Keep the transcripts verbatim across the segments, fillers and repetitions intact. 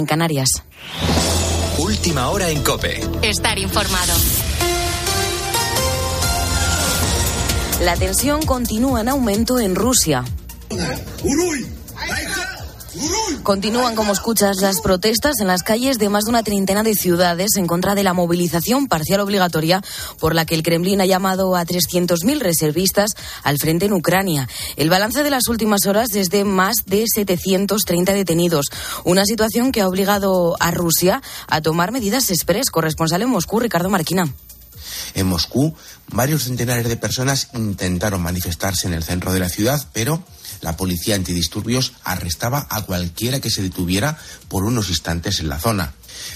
en Canarias. Última hora en COPE. Estar informado. La tensión continúa en aumento en Rusia. Continúan, como escuchas, las protestas en las calles de más de una treintena de ciudades en contra de la movilización parcial obligatoria por la que el Kremlin ha llamado a trescientos mil reservistas al frente en Ucrania. El balance de las últimas horas es de más de setecientos treinta detenidos. Una situación que ha obligado a Rusia a tomar medidas express. Corresponsal en Moscú, Ricardo Marquina. En Moscú, varios centenares de personas intentaron manifestarse en el centro de la ciudad, pero la policía antidisturbios arrestaba a cualquiera que se detuviera por unos instantes en la zona.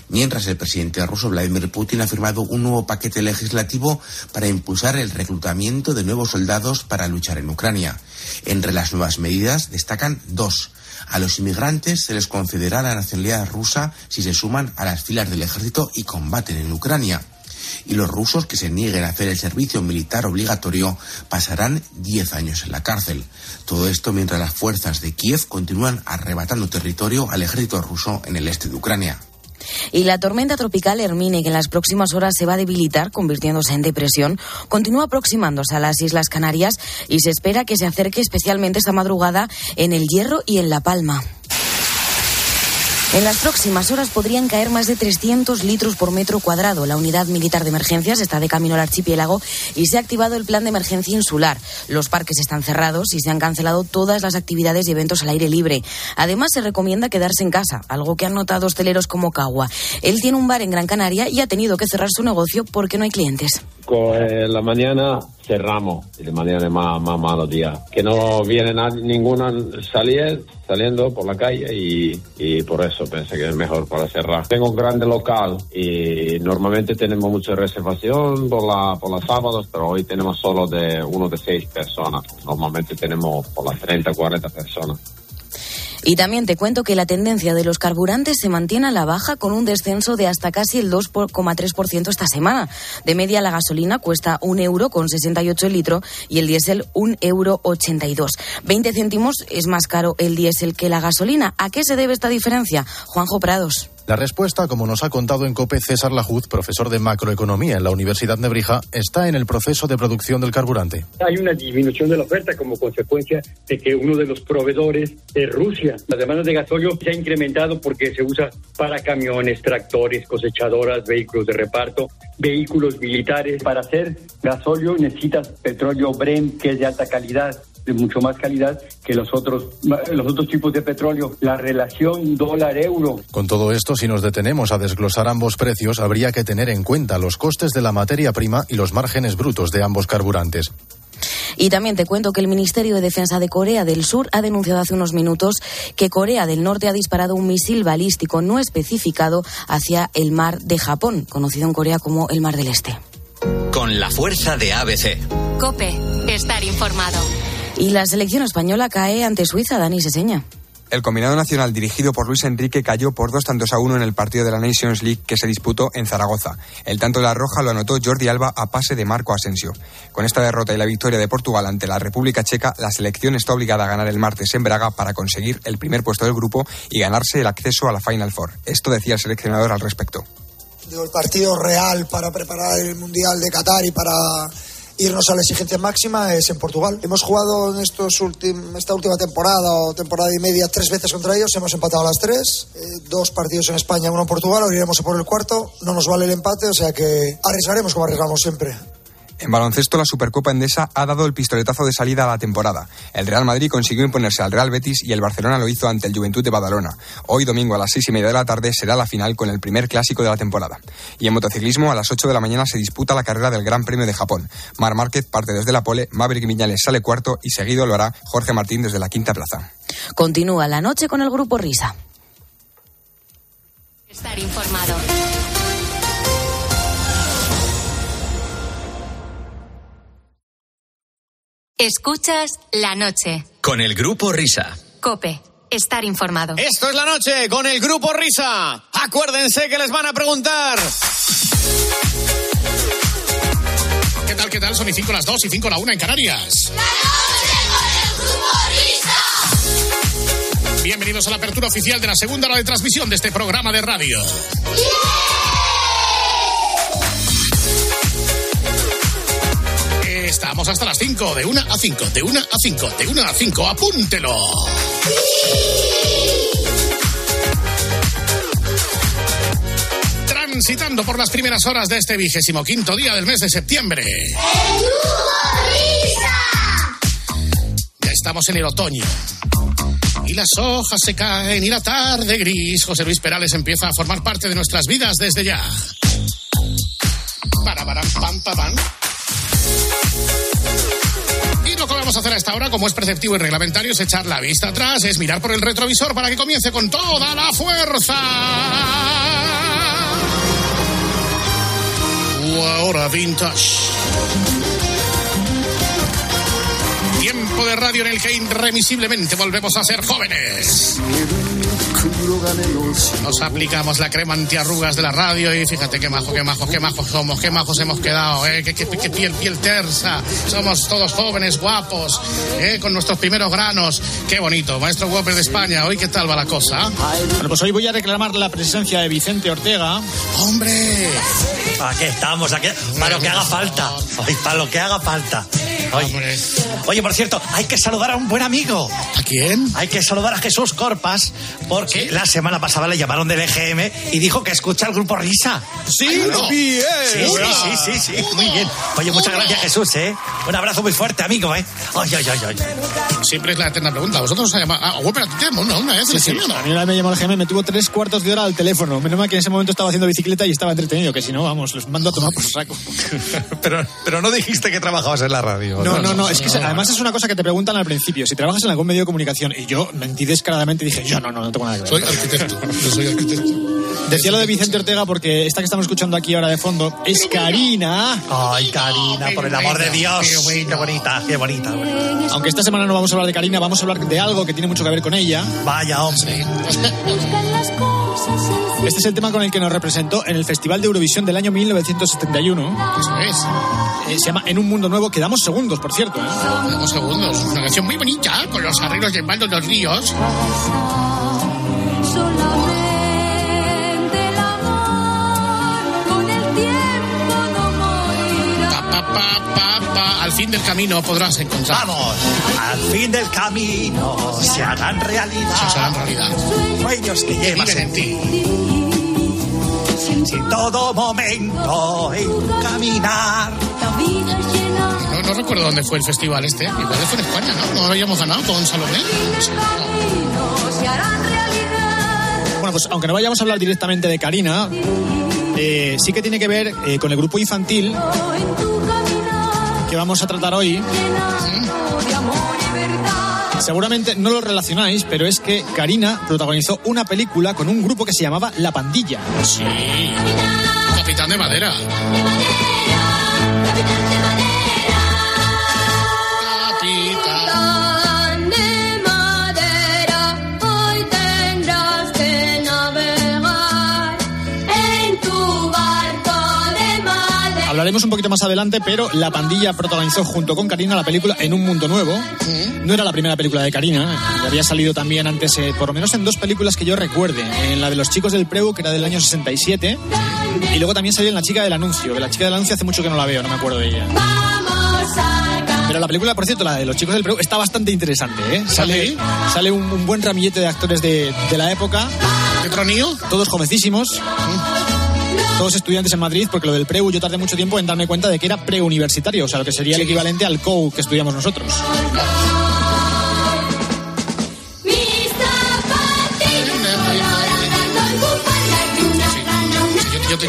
Mientras, el presidente ruso Vladimir Putin ha firmado un nuevo paquete legislativo para impulsar el reclutamiento de nuevos soldados para luchar en Ucrania. Entre las nuevas medidas destacan dos. A los inmigrantes se les concederá la nacionalidad rusa si se suman a las filas del ejército y combaten en Ucrania. Y los rusos que se nieguen a hacer el servicio militar obligatorio pasarán diez años en la cárcel. Todo esto mientras las fuerzas de Kiev continúan arrebatando territorio al ejército ruso en el este de Ucrania. Y la tormenta tropical Hermine, que en las próximas horas se va a debilitar, convirtiéndose en depresión, continúa aproximándose a las Islas Canarias y se espera que se acerque especialmente esta madrugada en El Hierro y en La Palma. En las próximas horas podrían caer más de trescientos litros por metro cuadrado. La unidad militar de emergencias está de camino al archipiélago y se ha activado el plan de emergencia insular. Los parques están cerrados y se han cancelado todas las actividades y eventos al aire libre. Además, se recomienda quedarse en casa, algo que han notado hosteleros como Cagua. Él tiene un bar en Gran Canaria y ha tenido que cerrar su negocio porque no hay clientes. Con eh, la mañana cerramos, y de mañana es más, más malos días. Que no viene nadie, ninguna salir, saliendo por la calle y, y por eso pensé que es mejor para cerrar. Tengo un grande local y normalmente tenemos mucha reservación por la por los sábados, pero hoy tenemos solo de uno de seis personas. Normalmente tenemos por las treinta, cuarenta personas. Y también te cuento que la tendencia de los carburantes se mantiene a la baja con un descenso de hasta casi el dos coma tres por ciento esta semana. De media, la gasolina cuesta un euro con sesenta y ocho el litro y el diésel un euro ochenta y dos. veinte céntimos es más caro el diésel que la gasolina. ¿A qué se debe esta diferencia? Juanjo Prados. La respuesta, como nos ha contado en COPE César Lajud, profesor de macroeconomía en la Universidad de Nebrija, está en el proceso de producción del carburante. Hay una disminución de la oferta como consecuencia de que uno de los proveedores de Rusia, la demanda de gasóleo, se ha incrementado porque se usa para camiones, tractores, cosechadoras, vehículos de reparto, vehículos militares. Para hacer gasóleo necesitas petróleo Brent, que es de alta calidad, de mucho más calidad que los otros los otros tipos de petróleo. La relación dólar-euro. Con todo esto, si nos detenemos a desglosar ambos precios, habría que tener en cuenta los costes de la materia prima y los márgenes brutos de ambos carburantes. Y también te cuento que el Ministerio de Defensa de Corea del Sur ha denunciado hace unos minutos que Corea del Norte ha disparado un misil balístico no especificado hacia el mar de Japón, conocido en Corea como el Mar del Este. Con la fuerza de A B C. COPE. Estar informado. Y la selección española cae ante Suiza, Dani Seseña. El combinado nacional dirigido por Luis Enrique cayó por dos tantos a uno en el partido de la Nations League que se disputó en Zaragoza. El tanto de la Roja lo anotó Jordi Alba a pase de Marco Asensio. Con esta derrota y la victoria de Portugal ante la República Checa, la selección está obligada a ganar el martes en Braga para conseguir el primer puesto del grupo y ganarse el acceso a la Final Four. Esto decía el seleccionador al respecto. El partido real para preparar el Mundial de Qatar y para irnos a la exigencia máxima es en Portugal. Hemos jugado en estos ultim, esta última temporada o temporada y media tres veces contra ellos, hemos empatado las tres, eh, dos partidos en España, uno en Portugal, ahora iremos a por el cuarto, no nos vale el empate, o sea que arriesgaremos como arriesgamos siempre. En baloncesto, la Supercopa Endesa ha dado el pistoletazo de salida a la temporada. El Real Madrid consiguió imponerse al Real Betis y el Barcelona lo hizo ante el Juventud de Badalona. Hoy domingo a las seis y media de la tarde será la final con el primer clásico de la temporada. Y en motociclismo, a las ocho de la mañana se disputa la carrera del Gran Premio de Japón. Marc Márquez parte desde la pole, Maverick Viñales sale cuarto y seguido lo hará Jorge Martín desde la quinta plaza. Continúa la noche con el Grupo Risa. Estar informado. Escuchas la noche. Con el Grupo Risa. COPE. Estar informado. Esto es la noche con el Grupo Risa. Acuérdense que les van a preguntar. ¿Qué tal, qué tal? Son y cinco las dos y cinco la una en Canarias. La noche con el Grupo Risa. Bienvenidos a la apertura oficial de la segunda hora de transmisión de este programa de radio. Yeah. Estamos hasta las cinco, de una a cinco, de una a cinco, de una a cinco, apúntelo. Sí. Transitando por las primeras horas de este vigésimo quinto día del mes de septiembre. ¡El Hugo Risa! Ya estamos en el otoño. Y las hojas se caen y la tarde gris. José Luis Perales empieza a formar parte de nuestras vidas desde ya. Para, para, pam, pam, pam. Y lo que vamos a hacer a esta hora, como es preceptivo y reglamentario, es echar la vista atrás, es mirar por el retrovisor para que comience con toda la fuerza. Ahora vintage. Tiempo de radio en el que irremisiblemente volvemos a ser jóvenes. Nos aplicamos la crema antiarrugas de la radio y fíjate qué majos, qué majos, qué majos somos, qué majos hemos quedado, ¿eh? Qué, qué, qué piel, piel tersa. Somos todos jóvenes, guapos, ¿eh? Con nuestros primeros granos. Qué bonito, maestro Whopper de España. ¿Hoy qué tal va la cosa? Bueno, pues hoy voy a reclamar la presencia de Vicente Ortega. ¡Hombre! Aquí estamos, aquí, para lo que haga falta. Para lo que haga falta. Oye, oye, por cierto, hay que saludar a un buen amigo. ¿A quién? Hay que saludar a Jesús Corpas, porque ¿sí? La semana pasada le llamaron del E G M y dijo que escucha al grupo Risa. Sí, Ay, no. bien. Sí, sí, sí, sí, sí, muy bien. Oye, muchas gracias, Jesús, ¿eh? Un abrazo muy fuerte, amigo, ¿eh? Oye, oye, oye. Siempre es la eterna pregunta. ¿Vosotros os ha llamado? Ah, bueno, pero te una, una vez. Sí, sí. A mí una me llamó el E G M, me tuvo tres cuartos de hora al teléfono. Menos mal que en ese momento estaba haciendo bicicleta y estaba entretenido, que si no, vamos, los mando a tomar por su saco. pero, pero no dijiste que trabajabas en la radio. No, no, no, es que además es una cosa que te preguntan al principio, si trabajas en algún medio de comunicación, y yo mentí descaradamente y dije, yo no, no, no tengo nada que ver. Soy arquitecto, yo soy arquitecto. Decía lo de Vicente Ortega porque esta que estamos escuchando aquí ahora de fondo es Karina. Ay, Karina, por el amor de Dios. Qué bonita, qué bonita, qué bonita. Aunque esta semana no vamos a hablar de Karina, vamos a hablar de algo que tiene mucho que ver con ella. Vaya, hombre. Este es el tema con el que nos representó en el Festival de Eurovisión del año mil novecientos setenta y uno. Eso es. Se llama En un mundo nuevo, quedamos segundos, por cierto, ¿eh? Unos segundos. Una canción muy bonita, con los arreglos de Baldo de los Ríos. Solamente el amor, con el tiempo no morirá. Pa, pa, pa, pa, pa. Al fin del camino podrás encontrar. ¡Vamos! Al fin del camino se harán realidad. Se harán realidad. Los sueños que llevas en ti. Si en todo momento encaminar. No, no recuerdo dónde fue el festival este. Igual fue en España, ¿no? No habíamos ganado con Salomé. Bueno, pues aunque no vayamos a hablar directamente de Karina, eh, sí que tiene que ver eh, con el grupo infantil que vamos a tratar hoy. Seguramente no lo relacionáis, pero es que Karina protagonizó una película con un grupo que se llamaba La Pandilla. Sí. Capitán de Madera. Capitán de Madera. Capitán de Madera, hoy tendrás que navegar en tu barco de madera. Hablaremos un poquito más adelante, pero La Pandilla protagonizó junto con Karina la película En un mundo nuevo. No era la primera película de Karina, había salido también antes, eh, por lo menos en dos películas que yo recuerde. En la de los chicos del Preu, que era del año sesenta y siete... Y luego también salió en La chica del anuncio. Que la chica del anuncio hace mucho que no la veo, no me acuerdo de ella. Pero la película, por cierto, la de los chicos del Preu, está bastante interesante, ¿eh? Sale, sale un, un buen ramillete de actores de, de la época. ¿De tronío? Todos jovencísimos. Todos estudiantes en Madrid, porque lo del Preu yo tardé mucho tiempo en darme cuenta de que era preuniversitario. O sea, lo que sería el equivalente al C O U que estudiamos nosotros.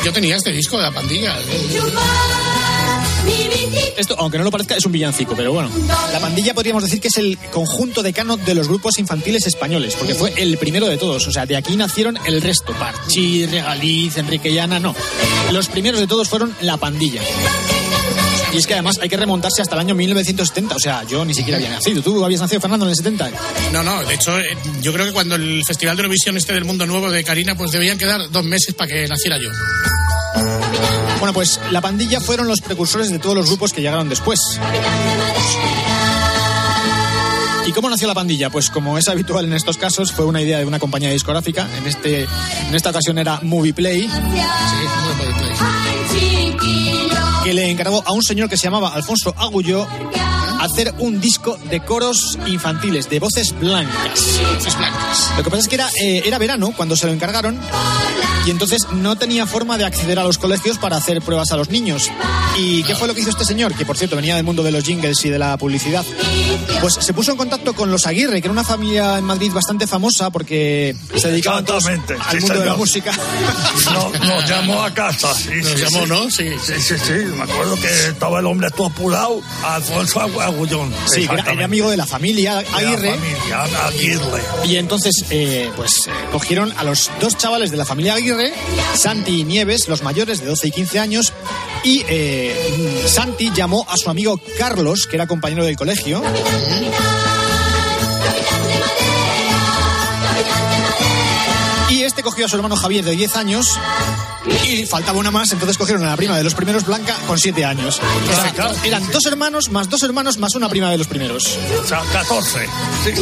Yo tenía este disco de La Pandilla. Esto, aunque no lo parezca, es un villancico, pero bueno. La Pandilla podríamos decir que es el conjunto decano de los grupos infantiles españoles, porque fue el primero de todos. O sea, de aquí nacieron el resto. Parchís, Regaliz, Enrique y Ana, no. Los primeros de todos fueron La Pandilla. Y es que además hay que remontarse hasta el año mil novecientos setenta. O sea, yo ni siquiera había nacido. ¿Tú habías nacido, Fernando, en el setenta? No, no. De hecho, yo creo que cuando el Festival de Eurovisión este del Mundo Nuevo de Karina, pues debían quedar dos meses para que naciera yo. Bueno, pues La Pandilla fueron los precursores de todos los grupos que llegaron después. ¿Y cómo nació La Pandilla? Pues como es habitual en estos casos, fue una idea de una compañía discográfica. En este, en esta ocasión era Movieplay. Sí, Movieplay. Que le encargó a un señor que se llamaba Alfonso Agulló hacer un disco de coros infantiles, de voces blancas. Voces blancas. Lo que pasa es que era, eh, era verano cuando se lo encargaron y entonces no tenía forma de acceder a los colegios para hacer pruebas a los niños. ¿Y qué fue lo que hizo este señor? Que, por cierto, venía del mundo de los jingles y de la publicidad. Pues se puso en contacto con los Aguirre, que era una familia en Madrid bastante famosa porque se dedicaban todos al mundo sí, de señor. la música. No, nos llamó a casa. Sí, nos sí, llamó, sí. ¿no? Sí, sí, sí, sí. Me acuerdo que estaba el hombre todo apurado, Alfonso Aguirre. Sí, era, era amigo de la familia Aguirre. La familia Aguirre. Y entonces, eh, pues, eh, cogieron a los dos chavales de la familia Aguirre, Santi y Nieves, los mayores de doce y quince años, y eh, Santi llamó a su amigo Carlos, que era compañero del colegio. Y este cogió a su hermano Javier, de diez años, y faltaba una más, entonces cogieron a la prima de los primeros, Blanca, con siete años. Era, eran dos hermanos más dos hermanos más una prima de los primeros. O sea, catorce. Sí,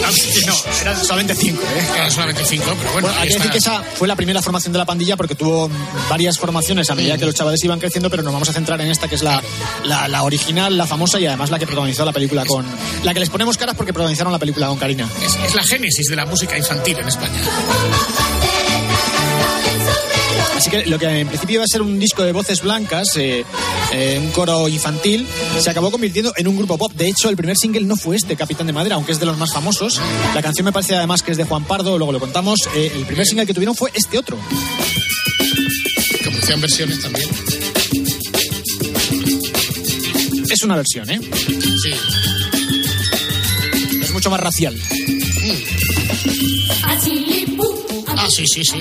no, eran solamente cinco, ¿eh? Eran solamente cinco, pero bueno. bueno hay que decir que esa fue la primera formación de La Pandilla, porque tuvo varias formaciones a medida que los chavales iban creciendo, pero nos vamos a centrar en esta, que es la, la, la original, la famosa, y además la que protagonizó la película con... La que les ponemos caras porque protagonizaron la película con Karina. Es, es la génesis de la música infantil en España. Así que lo que en principio iba a ser un disco de voces blancas, eh, eh, un coro infantil, se acabó convirtiendo en un grupo pop. De hecho, el primer single no fue este, Capitán de Madera, aunque es de los más famosos. La canción me parece además que es de Juan Pardo, luego lo contamos. Eh, el primer single que tuvieron fue este otro. Que ofrecían versiones también. Es una versión, ¿eh? Sí. Es mucho más racial. Mm. Ah, sí, sí, sí.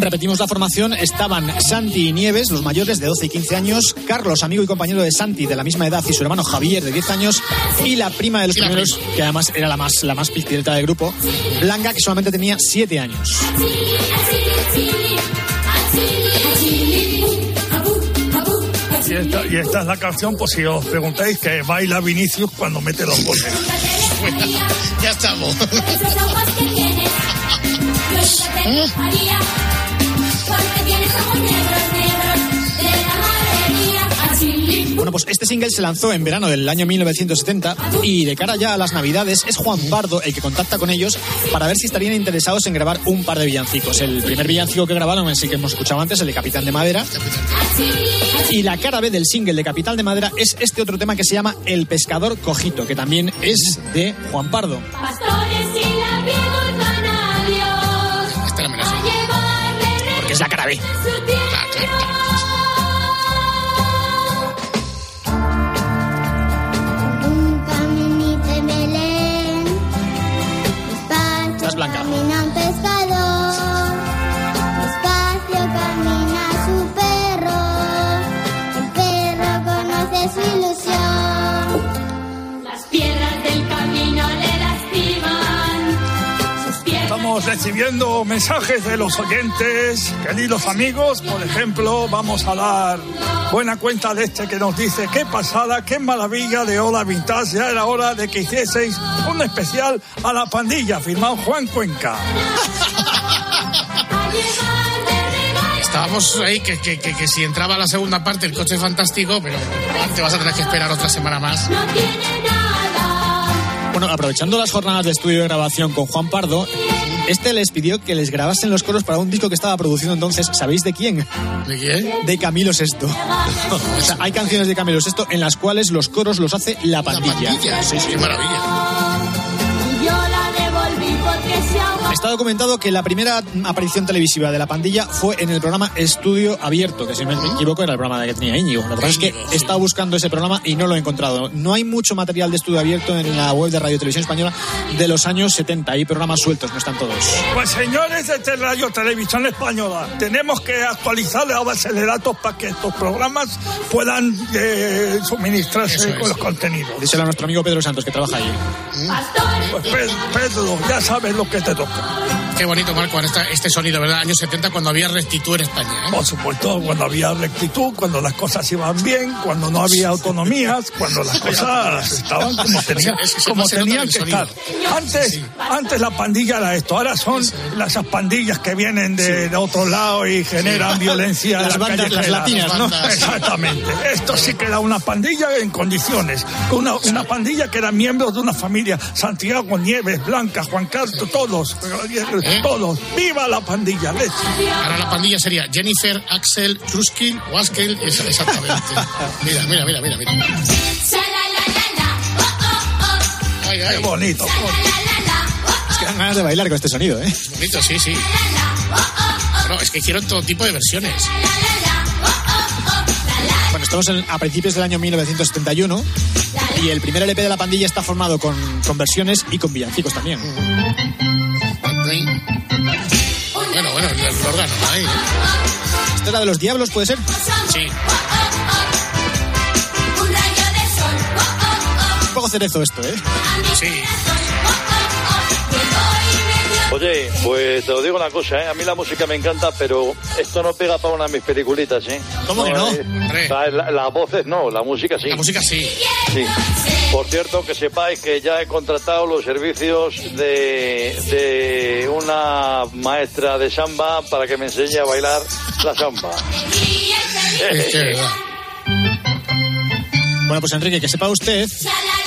Repetimos la formación, estaban Santi y Nieves, los mayores de doce y quince años, Carlos, amigo y compañero de Santi de la misma edad, y su hermano Javier de diez años, y la prima de los primeros, que además era la más, la más pizpireta del grupo, Blanca, que solamente tenía siete años. Y esta, y esta es la canción, por si os preguntáis, que baila Vinicius cuando mete los goles. Bueno, ya estamos. ¿Eh? Bueno, pues este single se lanzó en verano del año mil novecientos setenta y de cara ya a las navidades es Juan Pardo el que contacta con ellos para ver si estarían interesados en grabar un par de villancicos. El primer villancico que grabaron es el que hemos escuchado antes, el de Capitán de Madera. Y la cara B del single de Capitán de Madera es este otro tema que se llama El Pescador Cojito, que también es de Juan Pardo. Que es la cara B. Estás Blanca. Recibiendo mensajes de los oyentes, queridos amigos. Por ejemplo, vamos a dar buena cuenta de este que nos dice: qué pasada, qué maravilla de Hola Vintage, ya era hora de que hicieseis un especial a La Pandilla, firmado Juan Cuenca. Estábamos ahí que, que, que, que si entraba la segunda parte el coche fantástico, pero te vas a tener que esperar otra semana más. Bueno, aprovechando las jornadas de estudio y grabación con Juan Pardo, este les pidió que les grabasen los coros para un disco que estaba produciendo entonces. ¿Sabéis de quién? ¿De quién? De Camilo Sesto. O sea, hay canciones de Camilo Sesto en las cuales los coros los hace La Pandilla. La Pandilla, sí, sí, qué maravilla. Y yo la devolví porque se Está documentado que la primera aparición televisiva de La Pandilla fue en el programa Estudio Abierto, que si no me equivoco era el programa que tenía Íñigo. Lo que pasa es que he estado buscando ese programa y no lo he encontrado. No hay mucho material de Estudio Abierto en la web de Radio Televisión Española de los años setenta. Hay programas sueltos, no están todos. Pues señores de Radio Televisión Española, tenemos que actualizar la base de datos para que estos programas puedan eh, suministrarse Eso con es. los contenidos. Díselo a nuestro amigo Pedro Santos, que trabaja allí. Pues Pedro, Pedro, ya sabes lo que te toca. Qué bonito, Marco, esta, este sonido, ¿verdad? Años setenta, cuando había rectitud en España, ¿eh? Por supuesto, cuando había rectitud, cuando las cosas iban bien, cuando no había autonomías, cuando las cosas estaban como tenían, como tenían que estar. Antes, sí. antes la pandilla era esto, ahora son sí. las pandillas que vienen de, sí. de otro lado y generan sí. violencia. Las en las bandas, las latinas, ¿no? Bandas. Exactamente. Esto sí que era una pandilla en condiciones, una, una pandilla que era miembro de una familia, Santiago, Nieves, Blanca, Juan Pardo, todos. ¿Eh? Todos, viva la pandilla. ¿Ves? Ahora la pandilla sería Jennifer, Axel, Truskin, Waskel, exactamente. Mira, mira, mira, mira, mira. Ay, ay. Qué bonito. Es que dan ganas de bailar con este sonido, ¿eh? Bonito, sí, sí. Bueno, es que hicieron todo tipo de versiones. Bueno, estamos en, a principios del año mil novecientos setenta y uno y el primer L P de La Pandilla está formado con, con versiones y con villancicos también. Bueno, bueno, el órgano ahí. ¿Esta era de los Diablos, puede ser? Sí. Un poco cerezo esto, ¿eh? Sí. Oye, pues te lo digo una cosa, ¿eh? A mí la música me encanta, pero esto no pega para una de mis peliculitas, ¿eh? ¿Cómo que no? Eh, las la, la voces no, la música sí. La música sí. Sí. Por cierto, que sepáis que ya he contratado los servicios de, de una maestra de samba para que me enseñe a bailar la samba. Bueno, pues Enrique, que sepa usted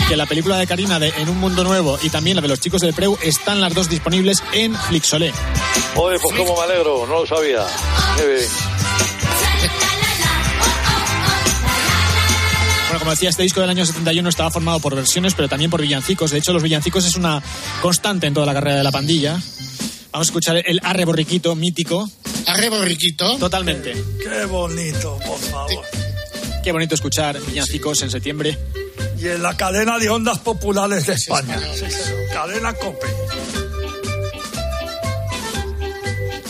que la película de Karina de En un mundo nuevo y también la de los chicos del Preu están las dos disponibles en Flixolé. Oye, pues cómo me alegro, no lo sabía. Bueno, como decía, este disco del año setenta y uno estaba formado por versiones, pero también por villancicos. De hecho, los villancicos es una constante en toda la carrera de La Pandilla. Vamos a escuchar el Arre Borriquito, mítico. ¿Arre Borriquito? Totalmente. Qué, qué bonito, por favor. Sí. Qué bonito escuchar villancicos sí. en septiembre. Y en la cadena de ondas populares de España. Sí, sí, sí. Cadena COPE.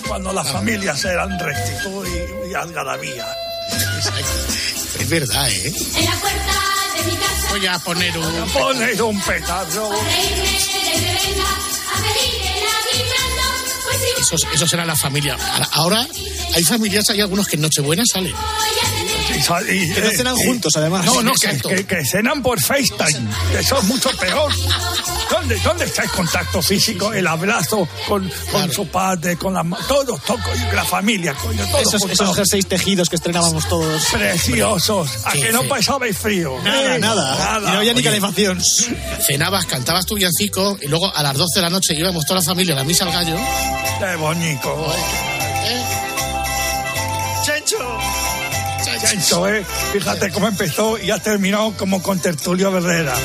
Cuando las ah, familias eran rectitud y, y algarabía. Es verdad, ¿eh? En la puerta de mi casa. Voy a poner un... Voy a poner un petardo. Esos, esos eran las familias. Ahora hay familias, hay algunos que en Nochebuena salen. Y, y, que no cenan y, juntos, además. No, no, que, que, que cenan por FaceTime. Eso es mucho peor. ¿Dónde, dónde está el contacto físico? El abrazo con, con claro. su padre, con la, todos, todos, la familia, coño, todos. Esos, esos jerseys tejidos que estrenábamos todos. Preciosos. Sí, a que sí. no pasabais frío. Nada, eh, nada. nada. No había ni calefacción. Cenabas, cantabas tu villancico y luego a las doce de la noche íbamos toda la familia a la misa al gallo. Qué bonito. ¿Eh? ¡Chencho! Chancho, ¿eh? Fíjate cómo empezó y ha terminado como con Tertulio Herrera.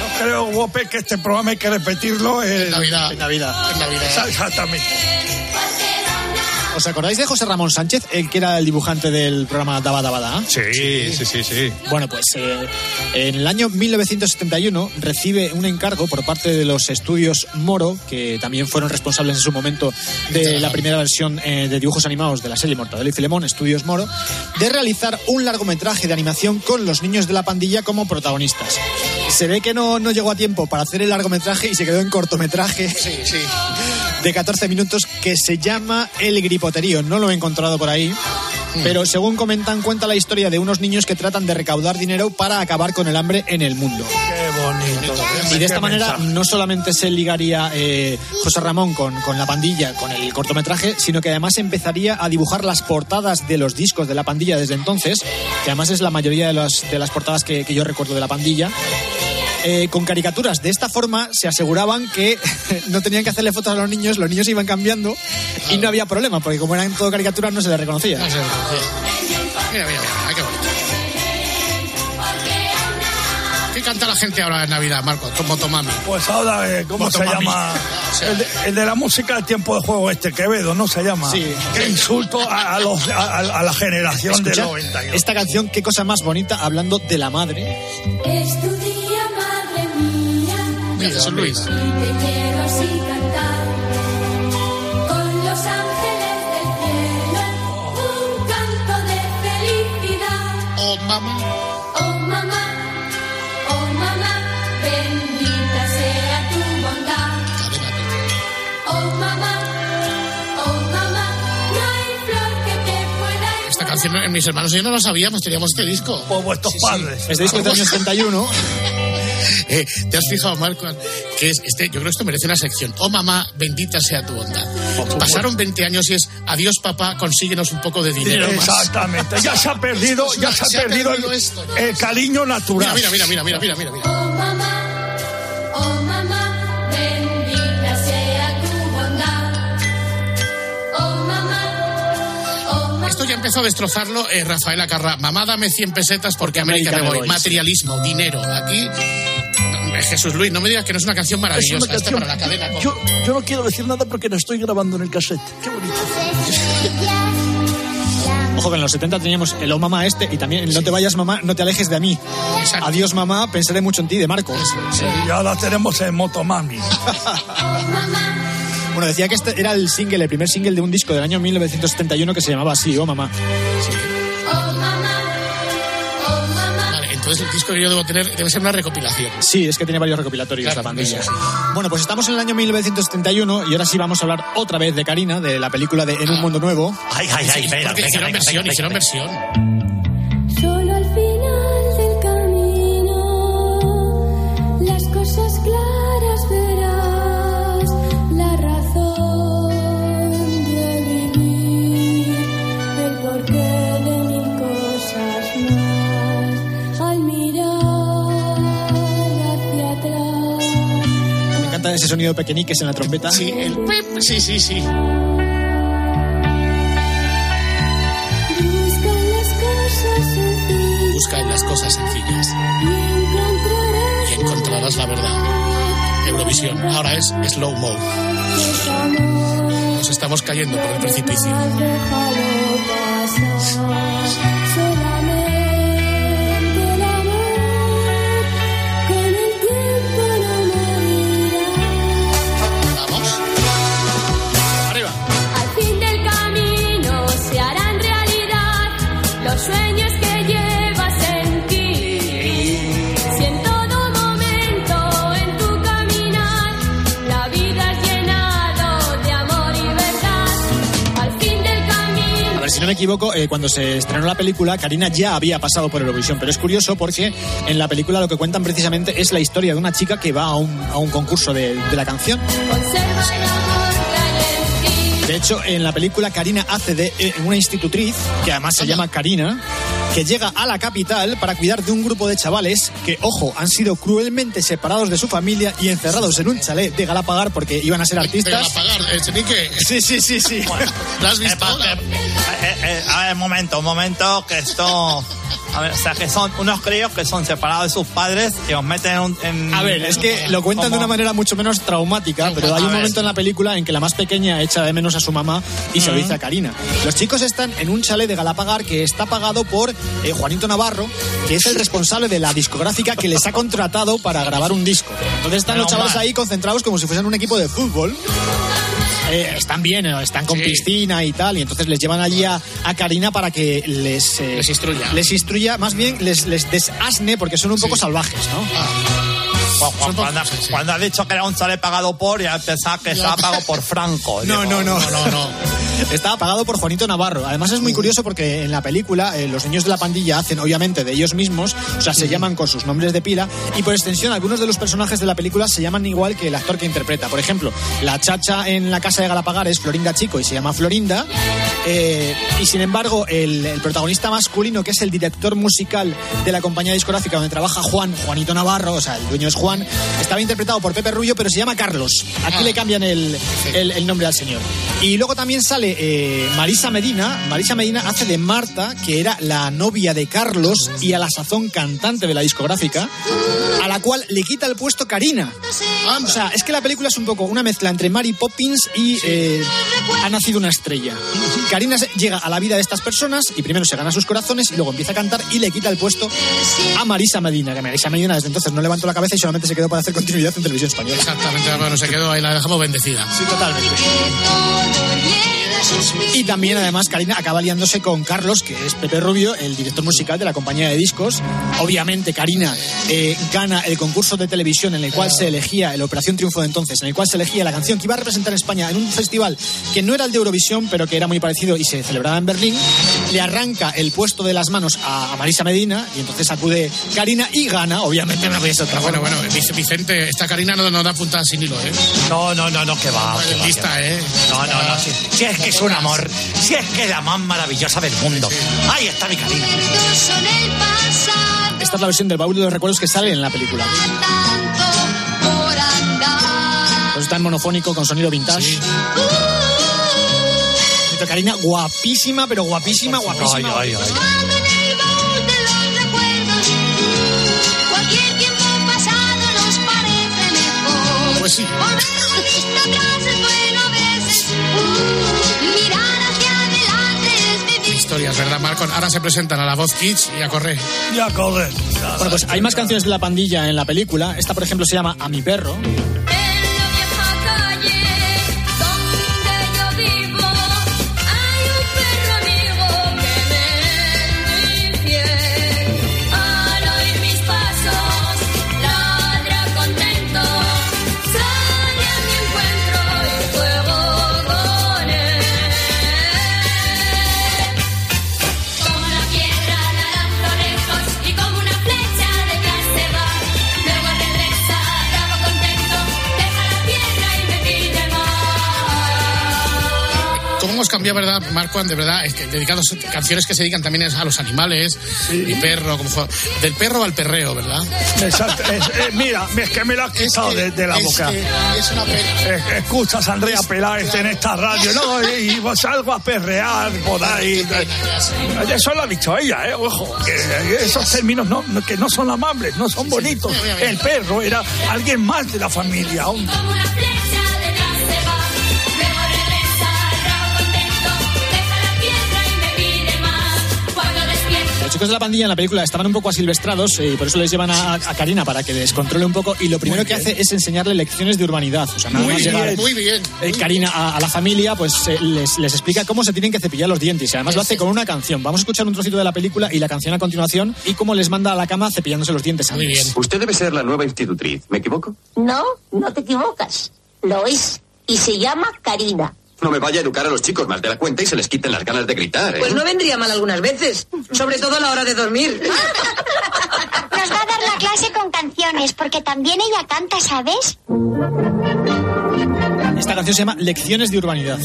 Yo creo, Wope, que este programa hay que repetirlo en, en Navidad. En Navidad. En Navidad. Exactamente. ¿Os acordáis de José Ramón Sánchez, el que era el dibujante del programa Daba Daba Da? Sí, sí, sí, sí, sí. Bueno, pues eh, en el año mil novecientos setenta y uno recibe un encargo por parte de los Estudios Moro, que también fueron responsables en su momento de la primera versión eh, de dibujos animados de la serie Mortadelo y Filemón, Estudios Moro, de realizar un largometraje de animación con los niños de La Pandilla como protagonistas. Se ve que no, no llegó a tiempo para hacer el largometraje y se quedó en cortometraje sí, sí. de catorce minutos que se llama El Gripo. No lo he encontrado por ahí, pero según comentan, cuenta la historia de unos niños que tratan de recaudar dinero para acabar con el hambre en el mundo. Qué bonito. Y de esta manera mensaje. no solamente se ligaría eh, José Ramón con, con La Pandilla, con el cortometraje, sino que además empezaría a dibujar las portadas de los discos de La Pandilla desde entonces, que además es la mayoría de las, de las portadas que, que yo recuerdo de La Pandilla. Eh, con caricaturas. De esta forma se aseguraban que no tenían que hacerle fotos a los niños, los niños se iban cambiando claro. y no había problema, porque como eran todo caricaturas no se les reconocía. No se les reconocía. Mira, mira, mira, qué bonito. Qué canta la gente ahora en Navidad, Marco? Motomami. Pues ahora, eh, ¿cómo Motomami. se llama? O sea, el, de, el de la música del tiempo de juego este, Quevedo, ¿no se llama? Sí. Qué insulto a, a, los, a, a la generación Escuchad, de los noventa. Esta canción, qué cosa más bonita, hablando de la madre. Es tu día, madre mía. Mira, Jesús Luis. Te quiero así cantar con los ángeles del cielo, un canto de felicidad. Oh, mamá. Oh, mamá. Oh, mamá. Bendita sea tu bondad. Oh, mamá. Oh, mamá. No hay flor que te pueda igualar. Esta canción, en mis hermanos, yo no la sabíamos, teníamos este disco. Por vuestros sí, padres. Sí. Este disco es del año setenta y uno. Eh, ¿Te has fijado, Marco? Que es este, yo creo que esto merece una sección. Oh, mamá, bendita sea tu bondad. Pasaron veinte años y es adiós, papá, consíguenos un poco de dinero. Sí, exactamente. Más. Ya se ha perdido, ya se, se ha perdido, perdido el, esto, ¿no? el cariño natural. Mira, mira, mira, mira, mira, mira, mira. Oh, mamá, oh, mamá, bendita sea tu bondad. Oh, mamá, oh, mamá. Esto ya empezó a destrozarlo eh, Rafael Acarra. Mamá, dame cien pesetas porque a América, América me voy. Materialismo, dinero. Aquí... Jesús Luis, no me digas que no es una canción maravillosa. Es una canción. Esta para la cadena. Con... Yo, yo no quiero decir nada porque la estoy grabando en el cassette. Qué bonito. Ojo que en los setenta teníamos el Oh Mamá este y también el No te vayas mamá, no te alejes de mí. Exacto. Adiós mamá, pensaré mucho en ti de Marco. Sí, y ahora tenemos en Motomami. Bueno, decía que este era el single, el primer single de un disco del año mil novecientos setenta y uno que se llamaba así, Oh Mamá. Sí. Entonces el disco que yo debo tener debe ser una recopilación. Sí, es que tiene varios recopilatorios, claro, la pandilla. Sí. Bueno, pues estamos en el año mil novecientos setenta y uno y ahora sí vamos a hablar otra vez de Karina, de la película de En ah. un mundo nuevo. Ay, ay, ay, venga, venga, hicieron venga, versión, venga, hicieron venga, versión. Solo al final del camino las cosas claras verás, la razón de vivir, el porqué. Ese sonido pequeñiques en la trompeta. Sí, el pip. Sí, sí, sí. Busca en las cosas sencillas y encontrarás la verdad. Eurovisión. Ahora es slow mo. Nos estamos cayendo por el precipicio. Me equivoco, eh, cuando se estrenó la película Karina ya había pasado por Eurovisión, pero es curioso porque en la película lo que cuentan precisamente es la historia de una chica que va a un, a un concurso de, de la canción. De hecho, en la película Karina hace de eh, una institutriz, que además se llama Karina, que llega a la capital para cuidar de un grupo de chavales que, ojo, han sido cruelmente separados de su familia y encerrados en un chalet de Galapagar porque iban a ser artistas. ¿De Galapagar, el chenique? Sí, sí, sí, sí. Bueno, ¿lo has visto? Eh, eh, eh, a ver, un momento, un momento, que esto... A ver, o sea, que son unos críos que son separados de sus padres y los meten en... Un, en a ver, es que lo cuentan como... de una manera mucho menos traumática, pero hay un momento en la película en que la más pequeña echa de menos a su mamá y mm-hmm. se lo dice a Karina. Los chicos están en un chalet de Galapagar que está pagado por eh, Juanito Navarro, que es el responsable de la discográfica que les ha contratado para grabar un disco. Entonces están menos los chavales mal. Ahí concentrados como si fuesen un equipo de fútbol. Eh, están bien, están con sí. piscina y tal, y entonces les llevan allí a, a Karina para que les, eh, les instruya. Les instruya, más bien les, les desasne, porque son un sí. poco salvajes, ¿no? Ah. Cuando, cuando, cuando ha dicho que era un chalet pagado por, ya pensaba que estaba pagado por Franco. No, digo, no, no, no, no, no. Estaba pagado por Juanito Navarro. Además es muy curioso porque en la película eh, los niños de la pandilla hacen obviamente de ellos mismos, o sea, se llaman con sus nombres de pila y por extensión algunos de los personajes de la película se llaman igual que el actor que interpreta. Por ejemplo, la chacha en la casa de Galapagar es Florinda Chico y se llama Florinda. Eh, y sin embargo, el, el protagonista masculino, que es el director musical de la compañía discográfica donde trabaja Juan, Juanito Navarro, o sea, el dueño es Juan, Juan, estaba interpretado por Pepe Rubio, pero se llama Carlos. Aquí ah, le cambian el, el, el nombre al señor. Y luego también sale sale eh, Marisa Medina. Marisa Medina hace de Marta, que era la novia de Carlos y a la sazón cantante de la discográfica, a la cual le quita el puesto Karina. O sea, es que la película es un poco una mezcla entre Mary Poppins y eh, Ha nacido una estrella. Karina llega a la vida de estas personas y primero se gana sus corazones y luego empieza a cantar y le quita el puesto a Marisa Medina, que Marisa Medina desde entonces no levantó la cabeza y solamente se quedó para hacer continuidad en Televisión Española. Exactamente, bueno, se quedó ahí, la dejamos bendecida. Sí, totalmente. Y también, además, Karina acaba liándose con Carlos, que es Pepe Rubio, el director musical de la compañía de discos. Obviamente, Karina eh, gana el concurso de televisión en el cual se elegía, la Operación Triunfo de entonces, en el cual se elegía la canción que iba a representar a España en un festival que no era el de Eurovisión, pero que era muy parecido y se celebraba en Berlín. Le arranca el puesto de las manos a, a Marisa Medina y entonces acude Karina y gana, obviamente. No podía ser otra forma. Bueno, bueno, Vicente, esta Karina no, no da puntada sin hilo, ¿eh? No, no, no, no, que va. Que va lista, que va. ¿Eh? No, no, no, sí, sí es que es un amor, si es que es la más maravillosa del mundo. Ahí está mi Karina. Esta es la versión del baúl de los recuerdos que sale en la película. Pues está en monofónico con sonido vintage. Sí. Karina, guapísima, pero guapísima, guapísima. Ay, ay, ay, ay. Pues sí. Historias, ¿verdad, Marco? Ahora se presentan a La Voz Kids y a correr. Y a correr. Bueno, pues hay más canciones de La Pandilla en la película. Esta, por ejemplo, se llama A mi perro. Hemos cambiado, ¿verdad, Marco? De verdad, es que dedicados a canciones que se dedican también a los animales, sí. Y perro, como del perro al perreo, ¿verdad? Exacto. Es, es, mira, es que me lo has quitado es que, de, de la es boca. Que, es una pena. Escuchas a Andrea Peláez en esta radio, ¿no? Y vos salgo a perrear por ahí. Eso lo ha dicho ella, ¿eh? Ojo, que esos términos no, que no son amables, no son bonitos. El perro era alguien más de la familia, hombre. Los chicos de La Pandilla en la película estaban un poco asilvestrados y por eso les llevan a, a Karina para que descontrole un poco, y lo primero que hace es enseñarle lecciones de urbanidad. O sea, nada más llegar muy bien, muy eh, Karina a, a la familia, pues eh, les, les explica cómo se tienen que cepillar los dientes, y además lo hace con una canción. Vamos a escuchar un trocito de la película y la canción a continuación y cómo les manda a la cama cepillándose los dientes. Muy bien. Usted debe ser la nueva institutriz, ¿me equivoco? No, no te equivocas, lo es, y se llama Karina. No me vaya a educar a los chicos más de la cuenta y se les quiten las ganas de gritar, ¿eh? Pues no vendría mal algunas veces, sobre todo a la hora de dormir. Nos va a dar la clase con canciones, porque también ella canta, ¿sabes? Esta canción se llama Lecciones de Urbanidad.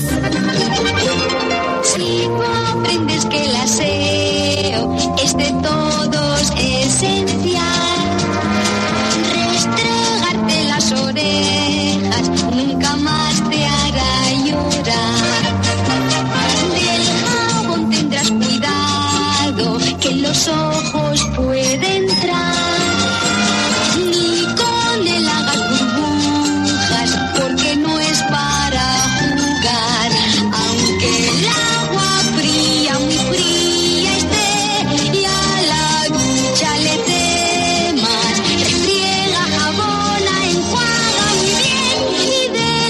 Si no aprendes que el aseo es de todos esencial, restregarte las orejas nunca más te hará. Del jabón tendrás cuidado, que en los ojos puede entrar. Ni con él hagas burbujas, porque no es para jugar. Aunque el agua fría, muy fría esté, y a la ducha le temas, restriega, jabona, enjuaga muy bien, y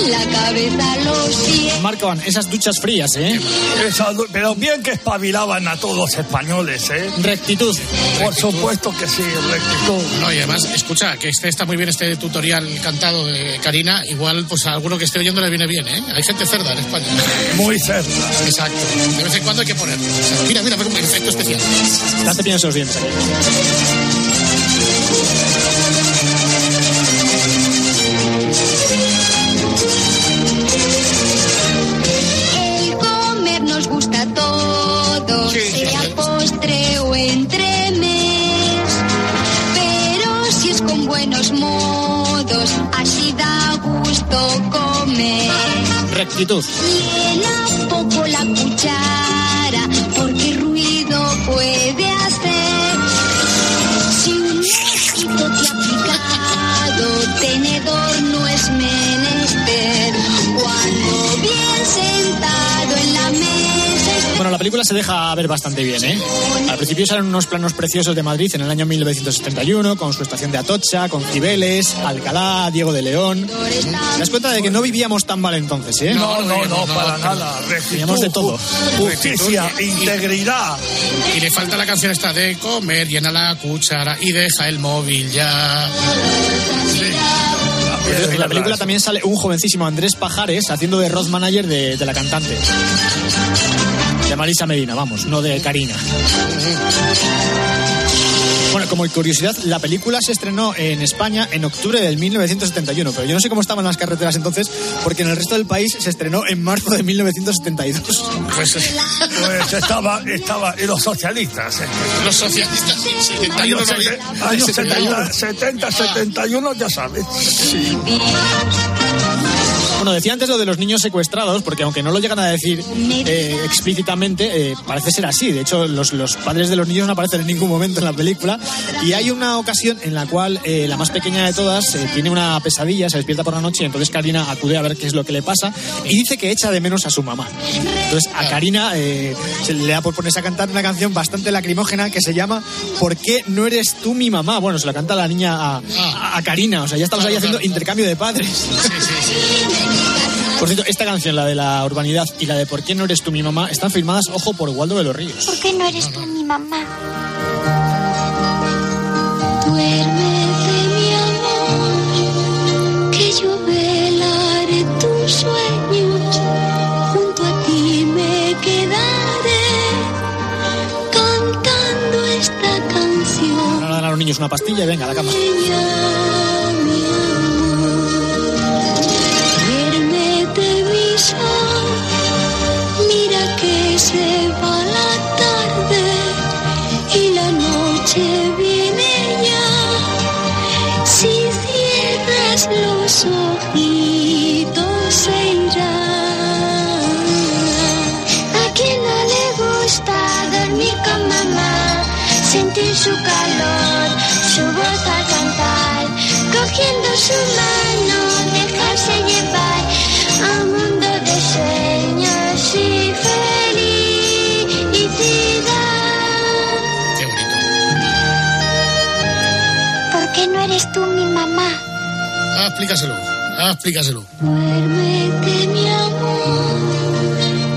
de la cabeza los pies. Marcaban esas duchas frías, ¿eh? Esa, pero bien que espabilaban a todos los españoles, ¿eh? Rectitud. Por rectitud. Supuesto que sí, rectitud. No, y además, escucha, que este, está muy bien este tutorial cantado de Karina. Igual, pues a alguno que esté oyendo le viene bien, ¿eh? Hay gente cerda en España. Muy cerda. Exacto. De vez en cuando hay que ponerlo. Mira, mira, un efecto especial. Date bien esos dientes aquí. éxitos. Llena un poco la cuchara, porque ruido puede hacer. Si un éxito te ha aplicado, tenedor no es menester. Cuando bien sentado en la mesa. Este... Bueno, la película se deja ver bastante bien, ¿eh? Al principio salen unos planos preciosos de Madrid en el año mil novecientos setenta y uno, con su estación de Atocha, con Cibeles, Alcalá, Diego de León. ¿Te das cuenta de que no vivíamos tan mal entonces, eh? No, no, no, no para nada. Vivíamos de todo. Justicia, integridad. Y le falta la canción esta de comer, llena la cuchara y deja el móvil ya. Sí. En la película también sale un jovencísimo Andrés Pajares haciendo de road manager de, de la cantante. De Marisa Medina, vamos, no de Karina. Bueno, como curiosidad, la película se estrenó en España en octubre del mil novecientos setenta y uno, pero yo no sé cómo estaban las carreteras entonces, porque en el resto del país se estrenó en marzo de mil novecientos setenta y dos. Pues, pues estaba, estaba, y los socialistas. Eh. Los socialistas, setenta y uno. Años setenta, setenta, setenta, setenta y uno, ya sabes. Sí. Bueno, decía antes lo de los niños secuestrados, porque aunque no lo llegan a decir eh, explícitamente, eh, parece ser así. De hecho, los, los padres de los niños no aparecen en ningún momento en la película. Y hay una ocasión en la cual eh, la más pequeña de todas eh, tiene una pesadilla, se despierta por la noche, y entonces Karina acude a ver qué es lo que le pasa y dice que echa de menos a su mamá. Entonces a Karina eh, se le da por ponerse a cantar una canción bastante lacrimógena que se llama ¿Por qué no eres tú mi mamá? Bueno, se la canta la niña a, a, a Karina. O sea, ya estamos ahí haciendo intercambio de padres. Sí, sí, sí. Por cierto, esta canción, la de la urbanidad y la de ¿Por qué no eres tú mi mamá?, están filmadas, ojo, por Waldo de los Ríos. ¿Por qué no eres no, no. tú mi mamá? Duérmete, mi amor, que yo velaré tus sueños. Junto a ti me quedaré cantando esta canción. Ahora dan a los niños una pastilla y venga a la cama. Mira que se va la tarde y la noche viene ya. Si cierras los ojitos se irá. ¿A quién no le gusta dormir con mamá? Sentir su calor, su voz al cantar, cogiendo su mano, dejarse llevar a un mundo de sueños y felicidad. Qué bonito. ¿Por qué no eres tú mi mamá? Ah, explícaselo, ah, explícaselo. Duérmete, mi amor,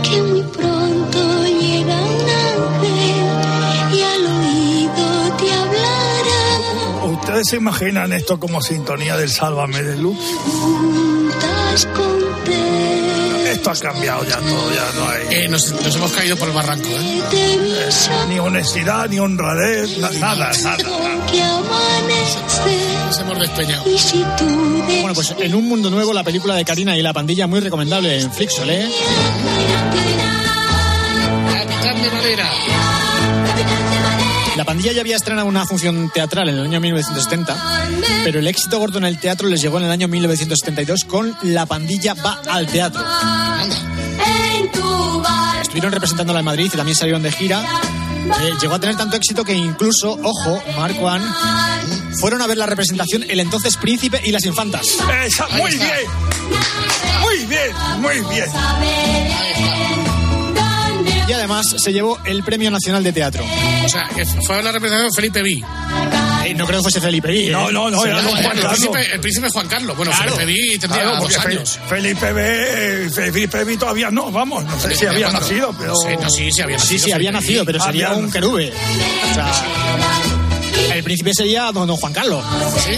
que muy pronto llega un ángel y al oído te hablará. ¿Ustedes se imaginan esto como sintonía del Sálvame de Luz? Juntas con Esto ha cambiado ya todo, ya no hay... Eh, nos, nos hemos caído por el barranco, ¿eh? eh ni honestidad, ni honradez, na, nada, nada, nada. Nos hemos despeñado. Bueno, pues En un mundo nuevo, la película de Karina y la pandilla, muy recomendable en Flixolé. Capitán de Madera. La pandilla ya había estrenado una función teatral en el año mil novecientos setenta, pero el éxito gordo en el teatro les llegó en el año mil novecientos setenta y dos con La Pandilla va al teatro. Estuvieron representándola en Madrid y también salieron de gira. Eh, llegó a tener tanto éxito que incluso, ojo, Marco An, fueron a ver la representación el entonces príncipe y las infantas. Esa, muy bien, muy bien, muy bien. Y además se llevó el Premio Nacional de Teatro. O sea, fue la representación de Felipe Ví. Eh, no creo que fuese Felipe Ví. ¿eh? No, no, no. Era Juan el, príncipe, el príncipe Juan Carlos. Bueno, claro, Felipe Ví tendría claro, dos años. Felipe Ví, Felipe Ví todavía no, vamos. No sé Felipe si había cuatro. nacido, pero... No sé, no, sí, sí había nacido. Sí, sí, había nacido, pero sería había... un querube. O sea, el príncipe sería don, don Juan Carlos. Sí.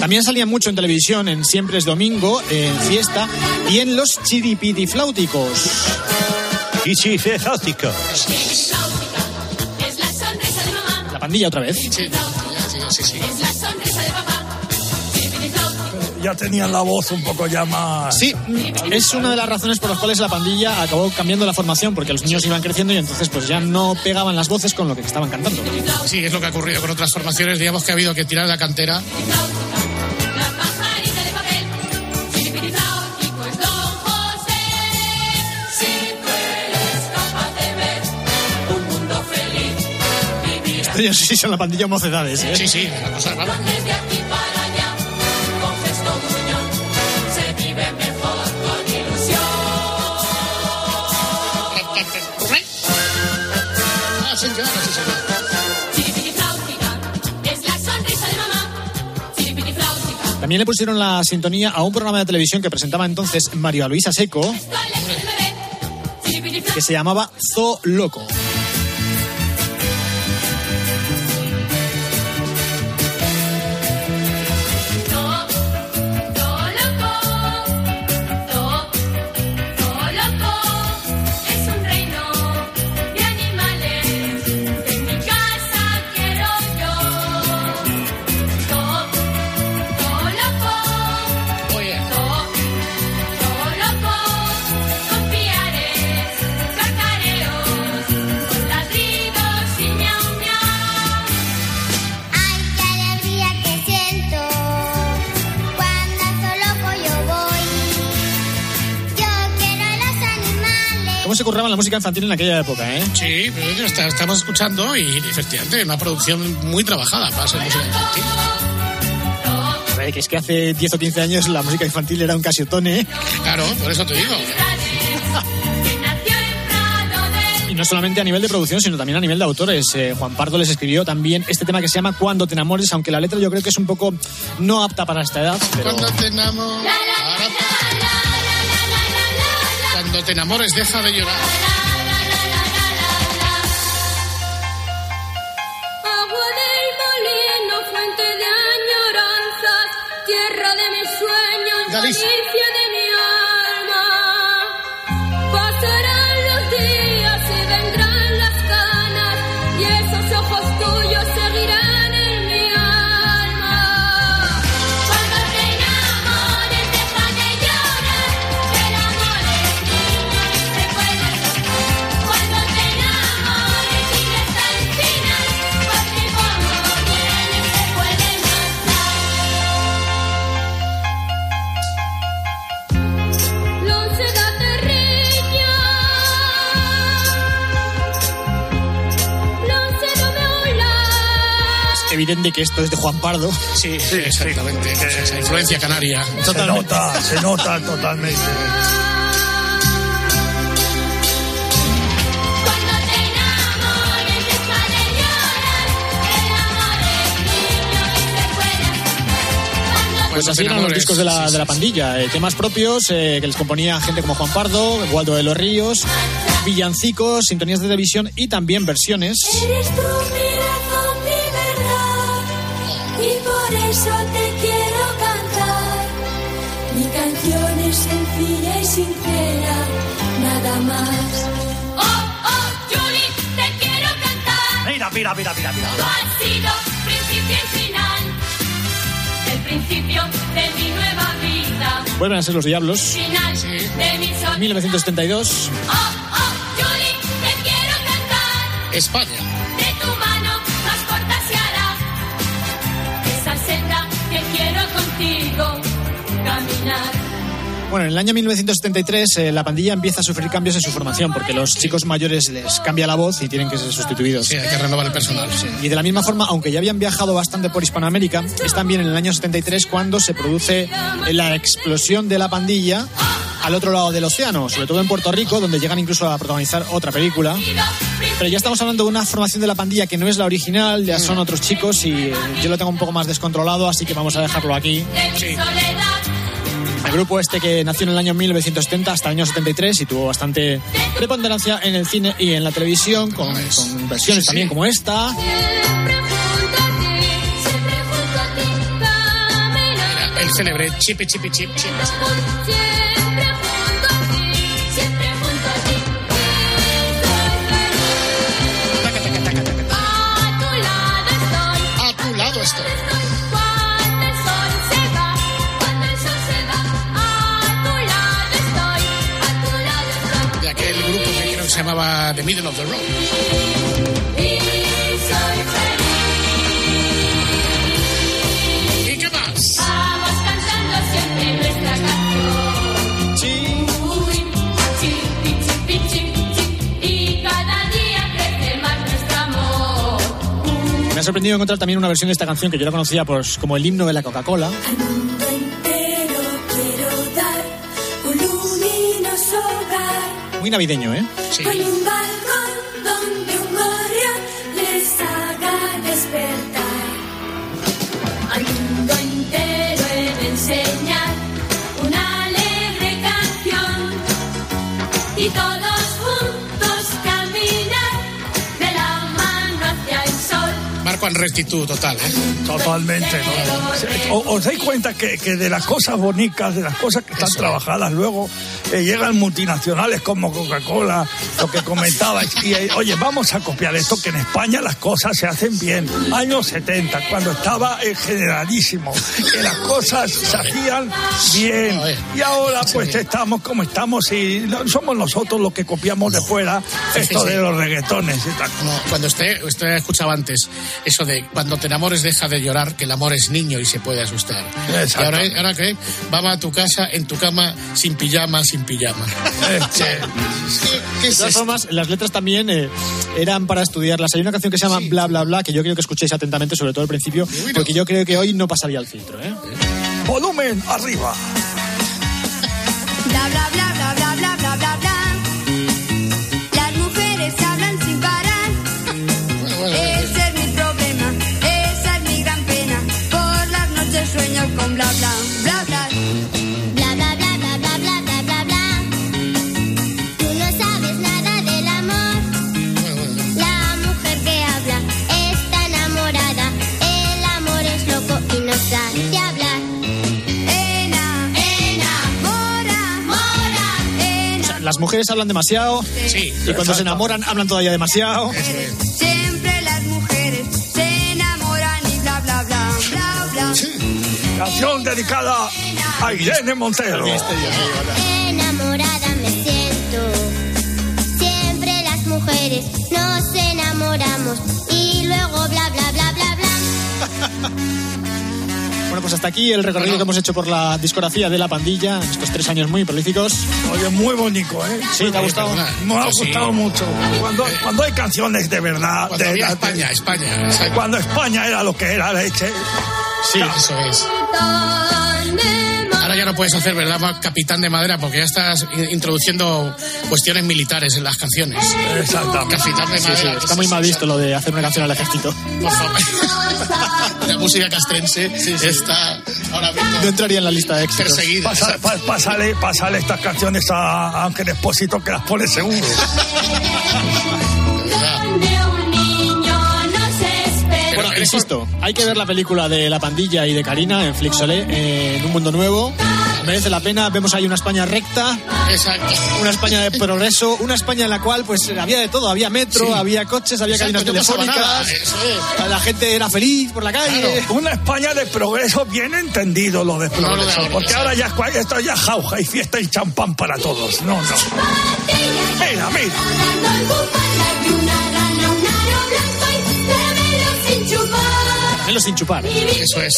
También salían mucho en televisión, en Siempre es Domingo, en Fiesta y en Los Chiripitifláuticos. Chiripitifláuticos. La pandilla otra vez. Sí, sí, sí, sí. Es la sonrisa de papá. Ya tenían la voz un poco ya más... Sí, es una de las razones por las cuales la pandilla acabó cambiando la formación, porque los niños iban creciendo y entonces pues ya no pegaban las voces con lo que estaban cantando. Sí, es lo que ha ocurrido con otras formaciones. Digamos que ha habido que tirar la cantera. La pajarita de papel. Yo sí, son la pandilla mocedades, ¿eh? Sí, sí, cosa rara. También le pusieron la sintonía a un programa de televisión que presentaba entonces María Luisa Seco, que se llamaba Zoo Loco. Se curraba la música infantil en aquella época, ¿eh? Sí, pero ya está, estamos escuchando y, efectivamente, una producción muy trabajada para ser música infantil. A ver, que es que hace diez o quince años la música infantil era un casiotone, ¿eh? Claro, por eso te digo. Y no solamente a nivel de producción, sino también a nivel de autores. Eh, Juan Pardo les escribió también este tema que se llama Cuando te enamores, aunque la letra yo creo que es un poco no apta para esta edad. Pero... Cuando te enamores... Cuando te enamores, deja de llorar. Agua del molino, fuente de añoranzas, tierra de mis sueños, Galicia de mi alma. Pasarán los días y vendrán las canas, y esos ojos tuyos seguirán en mi alma. Cuando te enamores, deja de llorar. El amor es... Evidente que esto es de Juan Pardo. Sí, sí, exactamente. Sí, esa influencia canaria. Totalmente. Se nota, se nota totalmente. Pues así eran los discos de la, de la pandilla. Eh, temas propios eh, que les componía gente como Juan Pardo, Waldo de los Ríos, villancicos, sintonías de televisión y también versiones. Eres tú mi razón, mi verdad, y por eso te quiero cantar. Mi canción es sencilla y sincera, nada más. Oh, oh, Julie, te quiero cantar. Mira, mira, mira, mira, mira. Tú has sido principio y final. El principio de mi nueva vida. Vuelven a ser los Diablos. Final sí. De mi soledad. mil novecientos setenta y dos. Oh, oh, Julie, te quiero cantar. España. De tu mano más corta se hará. Esa senda que quiero contigo caminar. Bueno, en el año mil novecientos setenta y tres eh, la pandilla empieza a sufrir cambios en su formación porque los chicos mayores les cambia la voz y tienen que ser sustituidos. Sí, hay que renovar el personal. Sí. Y de la misma forma, aunque ya habían viajado bastante por Hispanoamérica, es también en el año setenta y tres cuando se produce la explosión de la pandilla al otro lado del océano, sobre todo en Puerto Rico, donde llegan incluso a protagonizar otra película. Pero ya estamos hablando de una formación de la pandilla que no es la original, ya son otros chicos y eh, yo lo tengo un poco más descontrolado, así que vamos a dejarlo aquí. Sí. El grupo este que nació en el año mil novecientos setenta hasta el año setenta y tres y tuvo bastante preponderancia en el cine y en la televisión con, con versiones sí, sí. También como esta. El célebre Chipi Chipi Chip Chip. A tu lado estoy. Se llamaba The Middle of the Road. ¿Y qué más? Vamos cantando siempre nuestra canción. Chipi, chipi, chipi, chipi. Y cada día crece más nuestro amor. ha sorprendido encontrar también una versión de esta canción que yo la conocía pues, como el himno de la Coca-Cola. Muy navideño, ¿eh? Sí. Y todos juntos caminar de la mano hacia el sol. Marco en rectitud total, ¿eh? Totalmente. No. ¿Os dais cuenta que, que de las cosas bonitas, de las cosas que están Eso. trabajadas luego, eh, llegan multinacionales como Coca-Cola, lo que comentaba? Y, eh, oye, vamos a copiar esto, que en España las cosas se hacen bien. Años setenta, cuando estaba el generalísimo, que las cosas se hacían bien. Y ahora pues estamos como estamos y somos nosotros los que copiamos de fuera esto de los reggaetones y tal. Cuando usted, usted escuchaba antes... Eso de cuando te enamores deja de llorar, que el amor es niño y se puede asustar. Exacto. Y ahora, ahora que vamos a tu casa, en tu cama, sin pijama, sin pijama. Sí. ¿Qué es de todas formas, las letras también eh, eran para estudiarlas. Hay una canción que se llama sí. Bla, bla, bla, que yo creo que escuchéis atentamente, sobre todo al principio, porque yo creo que hoy no pasaría el filtro, ¿eh? Volumen arriba. Bla, bla, bla, bla, bla, bla, bla, bla, bla. Las mujeres hablan sin parar. Bueno, bueno. Eh. Sueño con bla bla bla bla bla bla bla bla bla bla bla bla. Tú no sabes nada del amor. La mujer que habla está enamorada. El amor es loco y no sabe de hablar. Ena, ena, mora, mora, ena. O sea, las mujeres hablan demasiado. Sí. Y cuando se enamoran hablan todavía demasiado. Siempre las mujeres se enamoran y bla bla bla bla bla. Canción dedicada a Irene Montero. Enamorada me siento. Siempre las mujeres nos enamoramos y luego bla bla bla bla bla. Bueno, pues hasta aquí el recorrido que hemos hecho por la discografía de La Pandilla, estos tres años muy prolíficos. Oye, muy bonito, ¿eh? Sí, ¿te ha gustado? Me ha gustado sí. mucho. Cuando, cuando hay canciones de verdad. Cuando de había la, España, de... España, España. Cuando España era lo que era, leche. Sí, eso es. Ahora ya no puedes hacer, ¿verdad, Capitán de Madera? Porque ya estás introduciendo cuestiones militares en las canciones. Exactamente. Capitán de Madera. Sí, sí. Está muy mal visto lo de hacer una canción al ejército. Por favor. La música castrense sí, sí. está ahora mismo. No entraría en la lista de éxitos. Perseguida. Pásale, pásale, pásale estas canciones a Ángel Expósito, que las pone seguro. Insisto, hay que ver la película de La Pandilla y de Karina en Flixolé, eh, en un mundo nuevo. Merece la pena, vemos ahí una España recta. Exacto. Una España de progreso, una España en la cual pues había de todo, había metro, sí. había coches, había Exacto, cabinas telefónicas, no nada, eh. la gente era feliz por la calle. Claro. Una España de progreso, bien entendido lo de progreso, no, no, no, porque no, ahora ya esto ya jauja y fiesta y champán para todos. No, no. Mira, mira. Melos sin chupar. Eso es.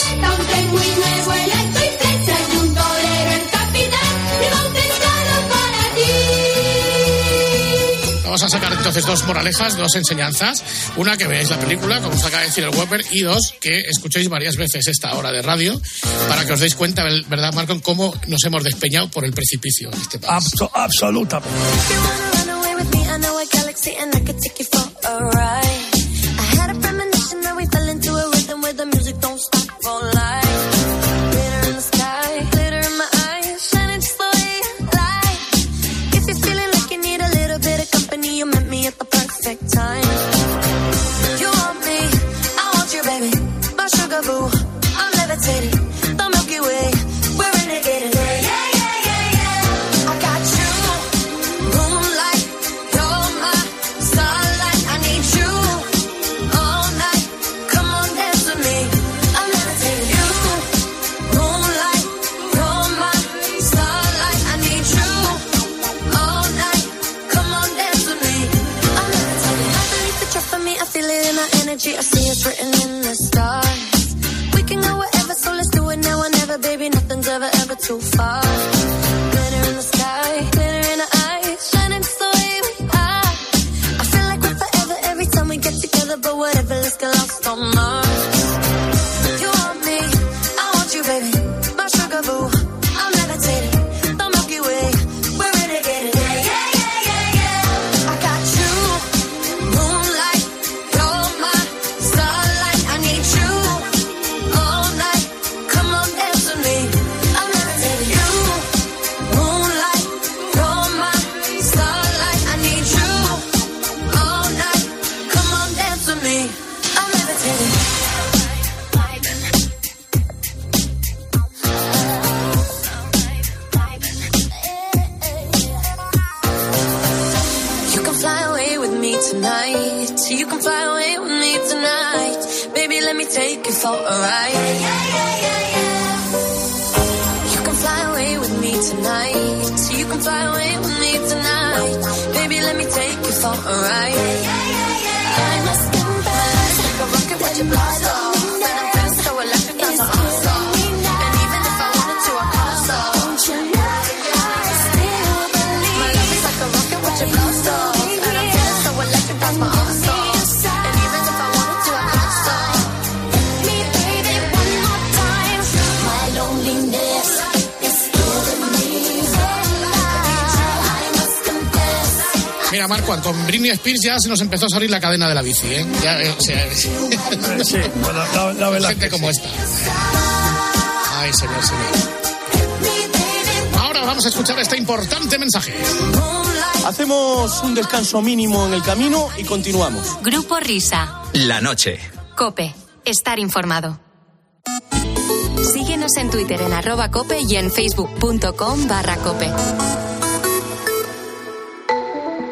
Vamos a sacar entonces dos moralejas, dos enseñanzas. Una, que veáis la película, como os acaba de decir el Weber. Y dos, que escuchéis varias veces esta hora de radio para que os deis cuenta, ¿verdad, Marco?, cómo nos hemos despeñado por el precipicio en este país. Abs- absolutamente. But whatever, let's get lost on my tonight, so you can fly away with me tonight. Baby, let me take you for a ride. Yeah, yeah, yeah, yeah. You can fly away with me tonight, so you can fly away with me tonight. Baby, let me take you for a ride. Yeah, yeah, yeah, yeah. I must come back. Like a rocket with your blast off. When I'm feeling so electric, that's an awesome. And even if I wanted to, I can't stop. Don't you know? I still believe. My love is like a rocket with your blast off. Mira, Marco, con Britney Spears ya se nos empezó a salir la cadena de la bici, ¿eh? Ya, o sea, sí, bueno, la, la verdad. Gente como sí. Esta. Ay, señor, señor. Ahora vamos a escuchar este importante mensaje. Hacemos un descanso mínimo en el camino y continuamos. Grupo Risa. La noche. COPE. Estar informado. Síguenos en Twitter en arroba cope y en facebook.com barra cope.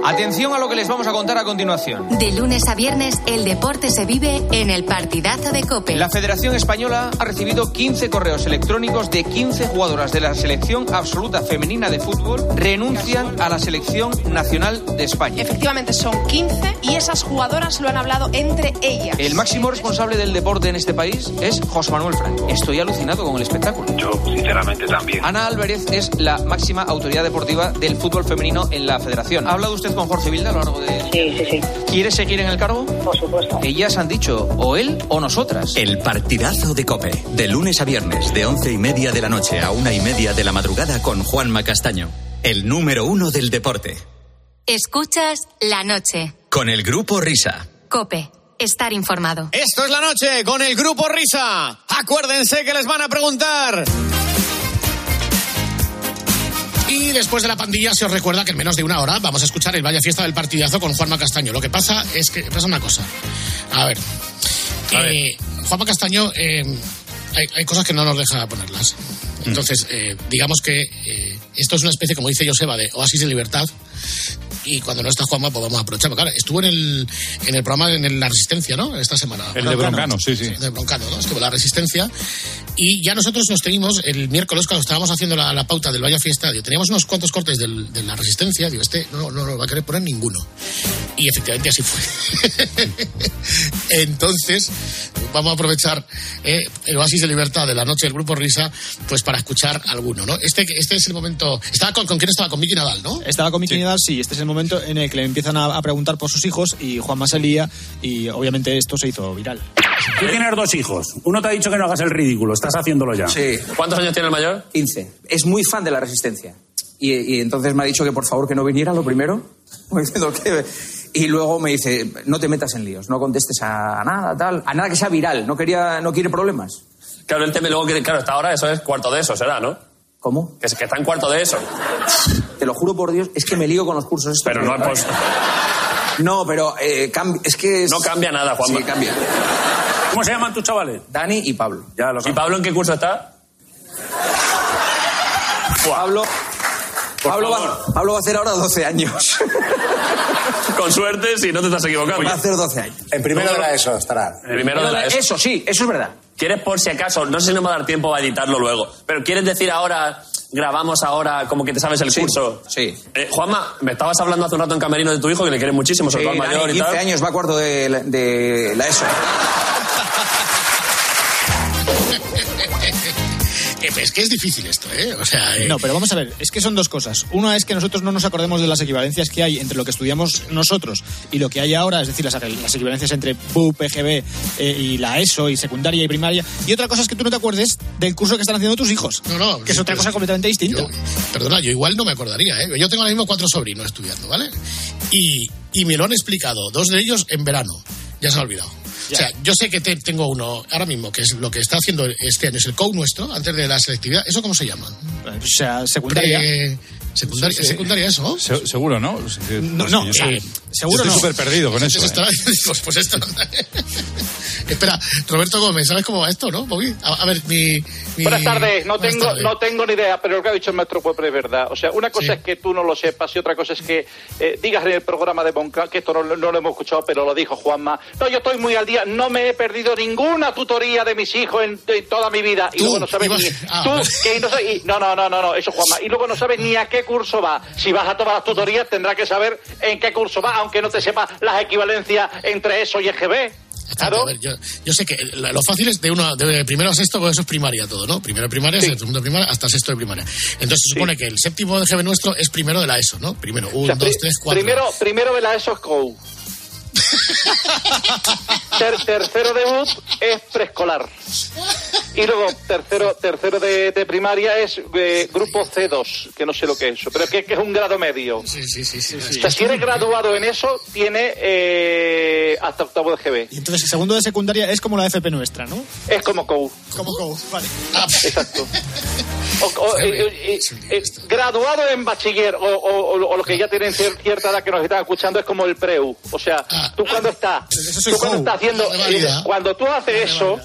Atención a lo que les vamos a contar a continuación. De lunes a viernes, el deporte se vive en el partidazo de COPE. La Federación Española ha recibido quince correos electrónicos de quince jugadoras de la Selección Absoluta Femenina de Fútbol. Renuncian a la Selección Nacional de España. Efectivamente, son quince y esas jugadoras lo han hablado entre ellas. El máximo responsable del deporte en este país es José Manuel Franco. Estoy alucinado con el espectáculo. Yo, sinceramente, también. Ana Álvarez es la máxima autoridad deportiva del fútbol femenino en la Federación. ¿Ha hablado usted con Jorge Vilda a lo largo de...? Sí, sí, sí. ¿Quiere seguir en el cargo? Por supuesto. Ellas han dicho, o él o nosotras. El partidazo de COPE, de lunes a viernes, de once y media de la noche a una y media de la madrugada con Juanma Castaño, el número uno del deporte. Escuchas La Noche. Con el Grupo Risa. COPE. Estar informado. Esto es La Noche con el Grupo Risa. Acuérdense que les van a preguntar... Y después de La Pandilla, se os recuerda que en menos de una hora vamos a escuchar el Vaya Fiesta del Partidazo con Juanma Castaño. Lo que pasa es que pasa una cosa. A ver. A ver. Eh, Juanma Castaño, eh, hay, hay cosas que no nos deja ponerlas. Entonces, eh, digamos que eh, esto es una especie, como dice Joseba, de oasis de libertad. Y cuando no está Juanma, pues vamos a aprovecharlo. Claro, estuvo en el, en el programa en el, La Resistencia, ¿no? Esta semana. El de Broncano, sí, sí. El de Broncano, ¿no? Estuvo en La Resistencia. Y ya nosotros nos teníamos, el miércoles, cuando estábamos haciendo la, la pauta del Vaya Fiesta, digo, teníamos unos cuantos cortes del, de La Resistencia. Digo, este no, no lo va a querer poner ninguno. Y efectivamente así fue. Entonces, vamos a aprovechar eh, el oasis de libertad de la noche del Grupo Risa, pues para escuchar alguno, ¿no? Este, este es el momento... Estaba con, ¿Con quién estaba? Con Miki Nadal, ¿no? Estaba con Miki sí. Nadal, sí. Este es el momento en el que le empiezan a, a preguntar por sus hijos y Juanma se lía y obviamente esto se hizo viral. Tú tienes dos hijos. Uno te ha dicho que no hagas el ridículo. Estás haciéndolo ya. Sí. ¿Cuántos años tiene el mayor? quince. Es muy fan de La Resistencia. Y, y entonces me ha dicho que por favor que no viniera, lo primero. Y luego me dice, no te metas en líos, no contestes a nada, tal. A nada que sea viral. No quería, no quiere problemas. Claro, el tema luego que, claro, hasta ahora eso es cuarto de eso, será, ¿no? ¿Cómo? Que, que está en cuarto de eso. Te lo juro por Dios, es que me lío con los cursos estos. Pero no hay post. No, pero eh, cam... es que... Es... No cambia nada, Juanma. Sí, cambia. ¿Cómo se llaman tus chavales? Dani y Pablo. Ya lo ¿Y Pablo en qué curso está? Pablo... Pablo va, Pablo va a hacer ahora doce años. Con suerte, si no te estás equivocando. Va a hacer doce años. En primero no, de la ESO estará. En primero de la ESO. Eso sí, eso es verdad. ¿Quieres, por si acaso, no sé si nos va a dar tiempo a editarlo luego, pero quieres decir ahora, grabamos ahora, como que te sabes el sí, curso? Sí. Eh, Juanma, me estabas hablando hace un rato en camerino de tu hijo, que le quieres muchísimo, sobre todo al mayor y tal. quince años, va a cuarto de la, de la ESO. Es que es difícil esto, ¿eh? O sea, eh... No, pero vamos a ver, es que son dos cosas. Una es que nosotros no nos acordemos de las equivalencias que hay entre lo que estudiamos nosotros y lo que hay ahora, es decir, las, las equivalencias entre P U B, E G B eh, y la ESO, y secundaria y primaria. Y otra cosa es que tú no te acuerdes del curso que están haciendo tus hijos. No, no. Que es otra cosa completamente distinta. Yo, perdona, yo igual no me acordaría, ¿eh? Yo tengo ahora mismo cuatro sobrinos estudiando, ¿vale? Y, y me lo han explicado, dos de ellos en verano. Ya se me ha olvidado. Ya. O sea, yo sé que te, tengo uno ahora mismo, que es lo que está haciendo este año, es el C O U nuestro, antes de la selectividad. ¿Eso cómo se llama? O sea, secundaria. Pre, secundaria, sí, sí. Secundaria, eso. Se, seguro, ¿no? No, no. Yo soy, eh, seguro yo estoy no. Estoy súper perdido con eso. Esto, eh. Pues, pues esto. Espera, Roberto Gómez, ¿sabes cómo va esto, no? A, a ver, mi, mi... Buenas tardes, no Buenas tengo tardes. no tengo ni idea, pero lo que ha dicho el maestro Pueblo es verdad. O sea, una cosa sí. es que tú no lo sepas y otra cosa es que eh, digas en el programa de Bonca, que esto no, no lo hemos escuchado, pero lo dijo Juanma. No, yo estoy muy al día, no me he perdido ninguna tutoría de mis hijos en, en toda mi vida. Y ¿Tú? luego no sabes ni... Ah, tú, vale. que no, sabes, y, no, no, no, no, no, eso Juanma. Y luego no sabes ni a qué curso va. Si vas a todas las tutorías tendrás que saber en qué curso va, aunque no te sepas las equivalencias entre eso y E G M. Claro. A ver, yo, yo sé que lo fácil es de uno de primero a sexto, porque eso es primaria todo, ¿no? Primero de primaria, sí. segundo de primaria, hasta sexto de primaria. Entonces se supone sí. que el séptimo de E G M nuestro es primero de la ESO, ¿no? Primero, un, o sea, dos, pri- tres, cuatro. Primero, primero de la ESO es C O U. Ter- tercero de U P es preescolar. Y luego, tercero tercero de, de primaria es eh, grupo C dos, que no sé lo que es eso, pero que, que es un grado medio. Sí, sí, sí. sí, sí. O sea, si eres graduado en eso, tiene eh, hasta octavo de G B. Y entonces, el segundo de secundaria es como la F P nuestra, ¿no? Es como C O U. Como C O U, vale. Ah, exacto. O, o, eh, eh, eh, graduado en bachiller, o, o, o, o los que ya tienen cierta edad que nos están escuchando, es como el PREU. O sea, ah, tú cuando estás, tú cuando estás haciendo, eh, cuando tú haces eso...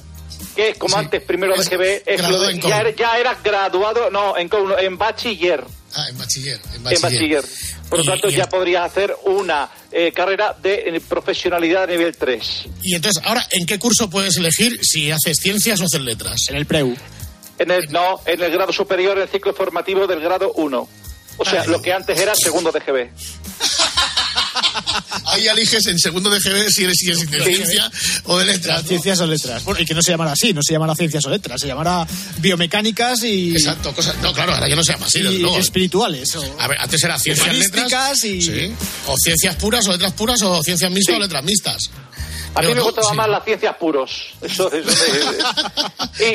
que es como sí. antes, primero de G B, es de, ya, er, ya eras graduado, no, en, en bachiller. Ah, en bachiller. En bachiller. En bachiller. Por lo tanto, y, ya podrías hacer una eh, carrera de eh, profesionalidad de nivel tres. Y entonces, ahora, ¿en qué curso puedes elegir si haces ciencias o haces letras? En el PREU. En el, no, en el grado superior, el ciclo formativo del grado uno. O sea, Ay. lo que antes era segundo de G B. Ahí eliges en segundo de G B si eres, si eres de ciencia o de letras, ¿no? Ciencias o letras. Bueno, y que no se llamará así, no se llamará ciencias o letras, se llamará biomecánicas y... Exacto, cosas... No, claro, ahora ya no se llama así, desde luego. Espirituales. O... A ver, antes era ciencias, letras... Y... Sí. O ciencias puras o letras puras o ciencias mixtas sí. o letras mixtas. A mí me gustaba sí. más las ciencias puros. Eso, eso, eso.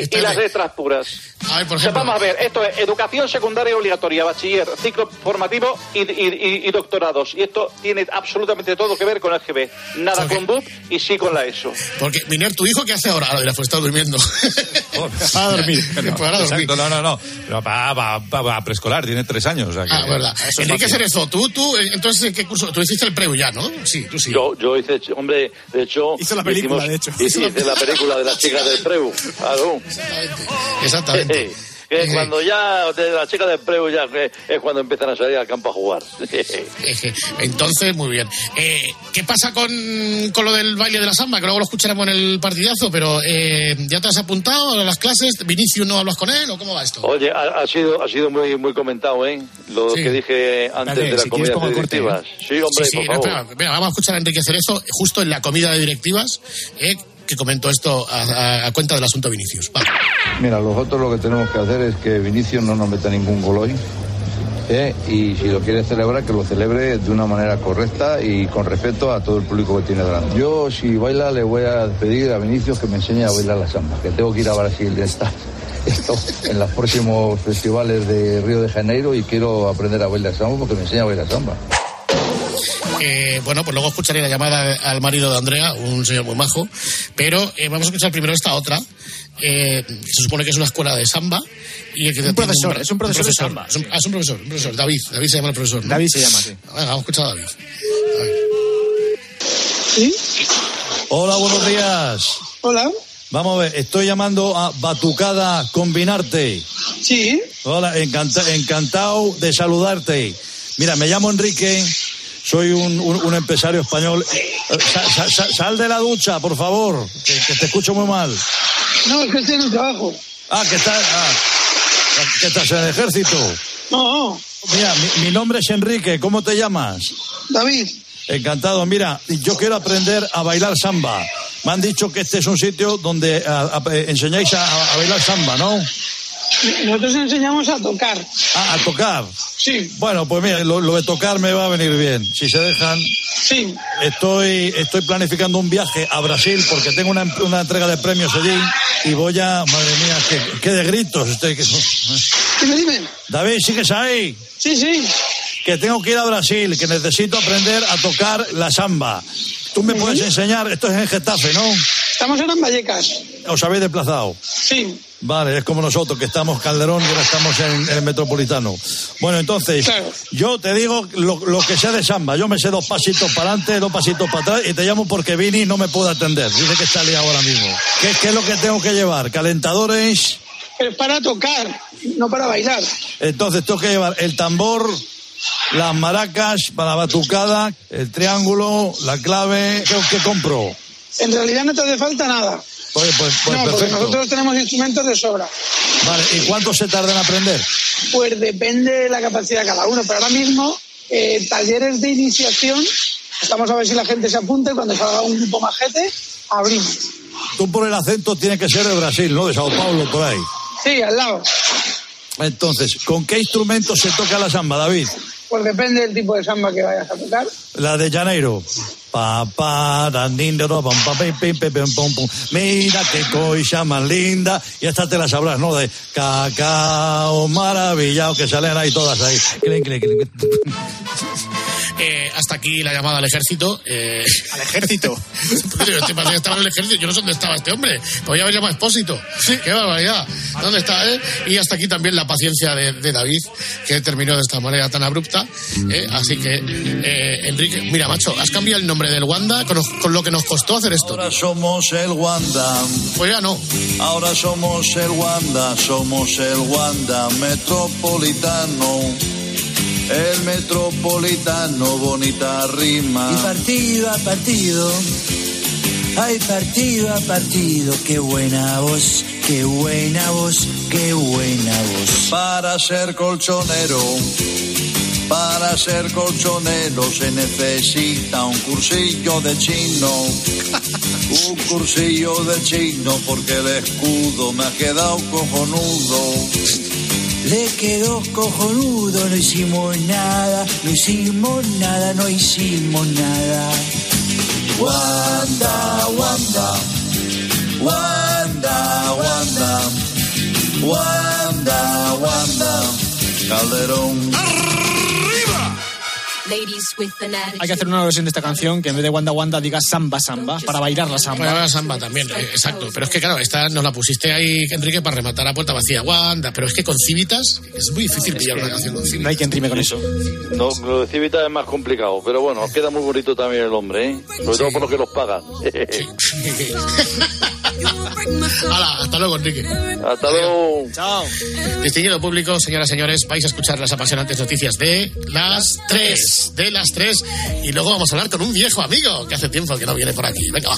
y, y las letras puras. A ver, por ejemplo. O sea, vamos a ver, esto es educación secundaria obligatoria, bachiller, ciclo formativo y, y, y, y doctorados. Y esto tiene absolutamente todo que ver con el G B. Nada okay. con B U P y sí con la ESO. Porque, Miner, ¿tu hijo qué hace ahora? Ahora dirás, pues está durmiendo. Para dormir. Después ahora dormir. No, no, no. Pero va, va, va, va a preescolar, tiene tres años. O sea que, ah, verdad. Enrique Cerezo, tú, tú, entonces, ¿qué curso? Tú hiciste el preu ya, ¿no? Sí, tú sí. Yo, yo hice, hombre, de hecho... Hizo la película, hicimos, de hecho. Hizo, hice la película de las chicas del PREU. Claro. Exactamente. Exactamente. Sí, que sí. Cuando ya, de las chicas del PREU, ya es cuando empiezan a salir al campo a jugar. Entonces, muy bien. Eh, ¿Qué pasa con, con lo del baile de la samba? Que luego lo escucharemos en el partidazo, pero eh, ¿ya te has apuntado a las clases? ¿Vinicius no hablas con él o cómo va esto? Oye, ha, ha sido ha sido muy muy comentado, ¿eh? Lo sí. que dije antes Dale, de las si comidas de directivas. Corte, ¿eh? Sí, hombre, sí, sí, por no, favor. Espera, espera, vamos a escuchar a Enrique Cerezo justo en la comida de directivas, ¿eh? Que comentó esto a, a, a cuenta del asunto Vinicius. Vale. Mira, nosotros lo que tenemos que hacer es que Vinicius no nos meta ningún gol hoy, ¿eh? Y si lo quiere celebrar, que lo celebre de una manera correcta y con respeto a todo el público que tiene delante. Yo, si baila, le voy a pedir a Vinicius que me enseñe a bailar la samba, que tengo que ir a Brasil de esta... Esto en los próximos festivales de Río de Janeiro y quiero aprender a bailar samba porque me enseña a bailar samba. Eh, bueno, pues luego escucharé la llamada al marido de Andrea, un señor muy majo, pero eh, vamos a escuchar primero esta otra. Eh, se supone que es una escuela de samba y el que un profesor, un, es un profesor, un profesor de samba. Es un, sí. ah, es un profesor, un profesor, David, David se llama el profesor, ¿no? David se llama, sí. Venga, vamos a escuchar a David. A ver. ¿Sí? Hola, buenos días. Hola. Vamos a ver, estoy llamando a Batucada Combinarte. Sí. Hola, encanta, encantado de saludarte. Mira, me llamo Enrique, soy un, un, un empresario español. Sal, sal, sal de la ducha, por favor, que, que te escucho muy mal. No, es que estoy en el trabajo. Ah, que estás, ah, que estás en el ejército. No. Mira, mi, mi nombre es Enrique, ¿cómo te llamas? David. Encantado, mira, yo quiero aprender a bailar samba. Me han dicho que este es un sitio donde a, a, enseñáis a, a bailar samba, ¿no? Nosotros enseñamos a tocar. Ah, a tocar. Sí. Bueno, pues mira, lo, lo de tocar me va a venir bien, si se dejan. Sí. Estoy estoy planificando un viaje a Brasil porque tengo una, una entrega de premios allí y voy a... Madre mía, qué, qué de gritos. Usted, que... Dime, dime. David, ¿sigues ahí? Sí, sí. Que tengo que ir a Brasil, que necesito aprender a tocar la samba. Tú me puedes enseñar, esto es en Getafe, ¿no? Estamos ahora en Vallecas. ¿Os habéis desplazado? Sí. Vale, es como nosotros, que estamos Calderón y ahora estamos en, en el Metropolitano. Bueno, entonces, claro, yo te digo lo, lo que sé de samba. Yo me sé dos pasitos para adelante, dos pasitos para atrás, y te llamo porque Vini no me puede atender. Dice que está liado ahora mismo. ¿Qué, qué es lo que tengo que llevar? ¿Calentadores? Es para tocar, no para bailar. Entonces, tengo que llevar el tambor, las maracas para la batucada, el triángulo, la clave. ¿Qué compro? En realidad no te hace falta nada. Pues, pues, pues, no, perfecto, porque nosotros tenemos instrumentos de sobra. Vale, ¿y cuánto se tarda en aprender? Pues depende de la capacidad de cada uno, pero ahora mismo eh, talleres de iniciación, estamos a ver si la gente se apunta y cuando salga un grupo majete, abrimos. Tú por el acento tienes que ser de Brasil, ¿no? De Sao Paulo, por ahí. Sí, al lado. Entonces, ¿con qué instrumento se toca la samba, David? Pues depende del tipo de samba que vayas a tocar. La de Janeiro. Pa, pa, dan, din, do, pam, pa, pim, pim, pim, pum, pum. Mira qué coisa más linda. Y esta te la sabrás, ¿no? De cacao maravillado, que salen ahí todas ahí. Clen, clen, clen. Eh, hasta aquí la llamada al ejército. Eh... ¿Al ejército? Yo estaba en el ejército, yo no sé dónde estaba este hombre. Podría haber llamado a Expósito. Sí. Qué barbaridad. ¿Dónde está, eh? Y hasta aquí también la paciencia de, de David, que terminó de esta manera tan abrupta. Eh, así que, eh, Enrique, mira, macho, has cambiado el nombre del Wanda con, con lo que nos costó hacer esto. Ahora somos el Wanda. Pues ya no. Ahora somos el Wanda, somos el Wanda Metropolitano. El Metropolitano, bonita rima. Y partido a partido, ay, partido a partido. Qué buena voz, qué buena voz, qué buena voz. Para ser colchonero, para ser colchonero se necesita un cursillo de chino. Un cursillo de chino porque el escudo me ha quedado cojonudo. Le quedó cojonudo, no hicimos nada, no hicimos nada, no hicimos nada. Wanda, Wanda, Wanda, Wanda, Wanda, Wanda, Calderón. ¡Arriba! Hay que hacer una versión de esta canción que en vez de Wanda Wanda diga Samba Samba, para bailar la samba. Para bailar la samba también, eh, exacto. Pero es que claro, esta nos la pusiste ahí, Enrique, para rematar a puerta vacía. Wanda, pero es que con civitas es muy difícil pillar una canción con civitas. No hay quien rime con eso. No, lo de civitas es más complicado, pero bueno, queda muy bonito también el hombre, ¿eh? Sobre todo por lo que los paga. Hala, hasta luego, Enrique. Hasta luego. Chao. Distinguido público, señoras y señores, vais a escuchar las apasionantes noticias de las tres. De las tres. Y luego vamos a hablar con un viejo amigo que hace tiempo que no viene por aquí. Venga, va.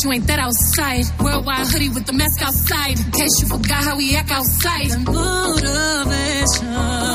You ain't that outside. Worldwide hoodie with the mask outside. In case you forgot how we act outside. Motivation.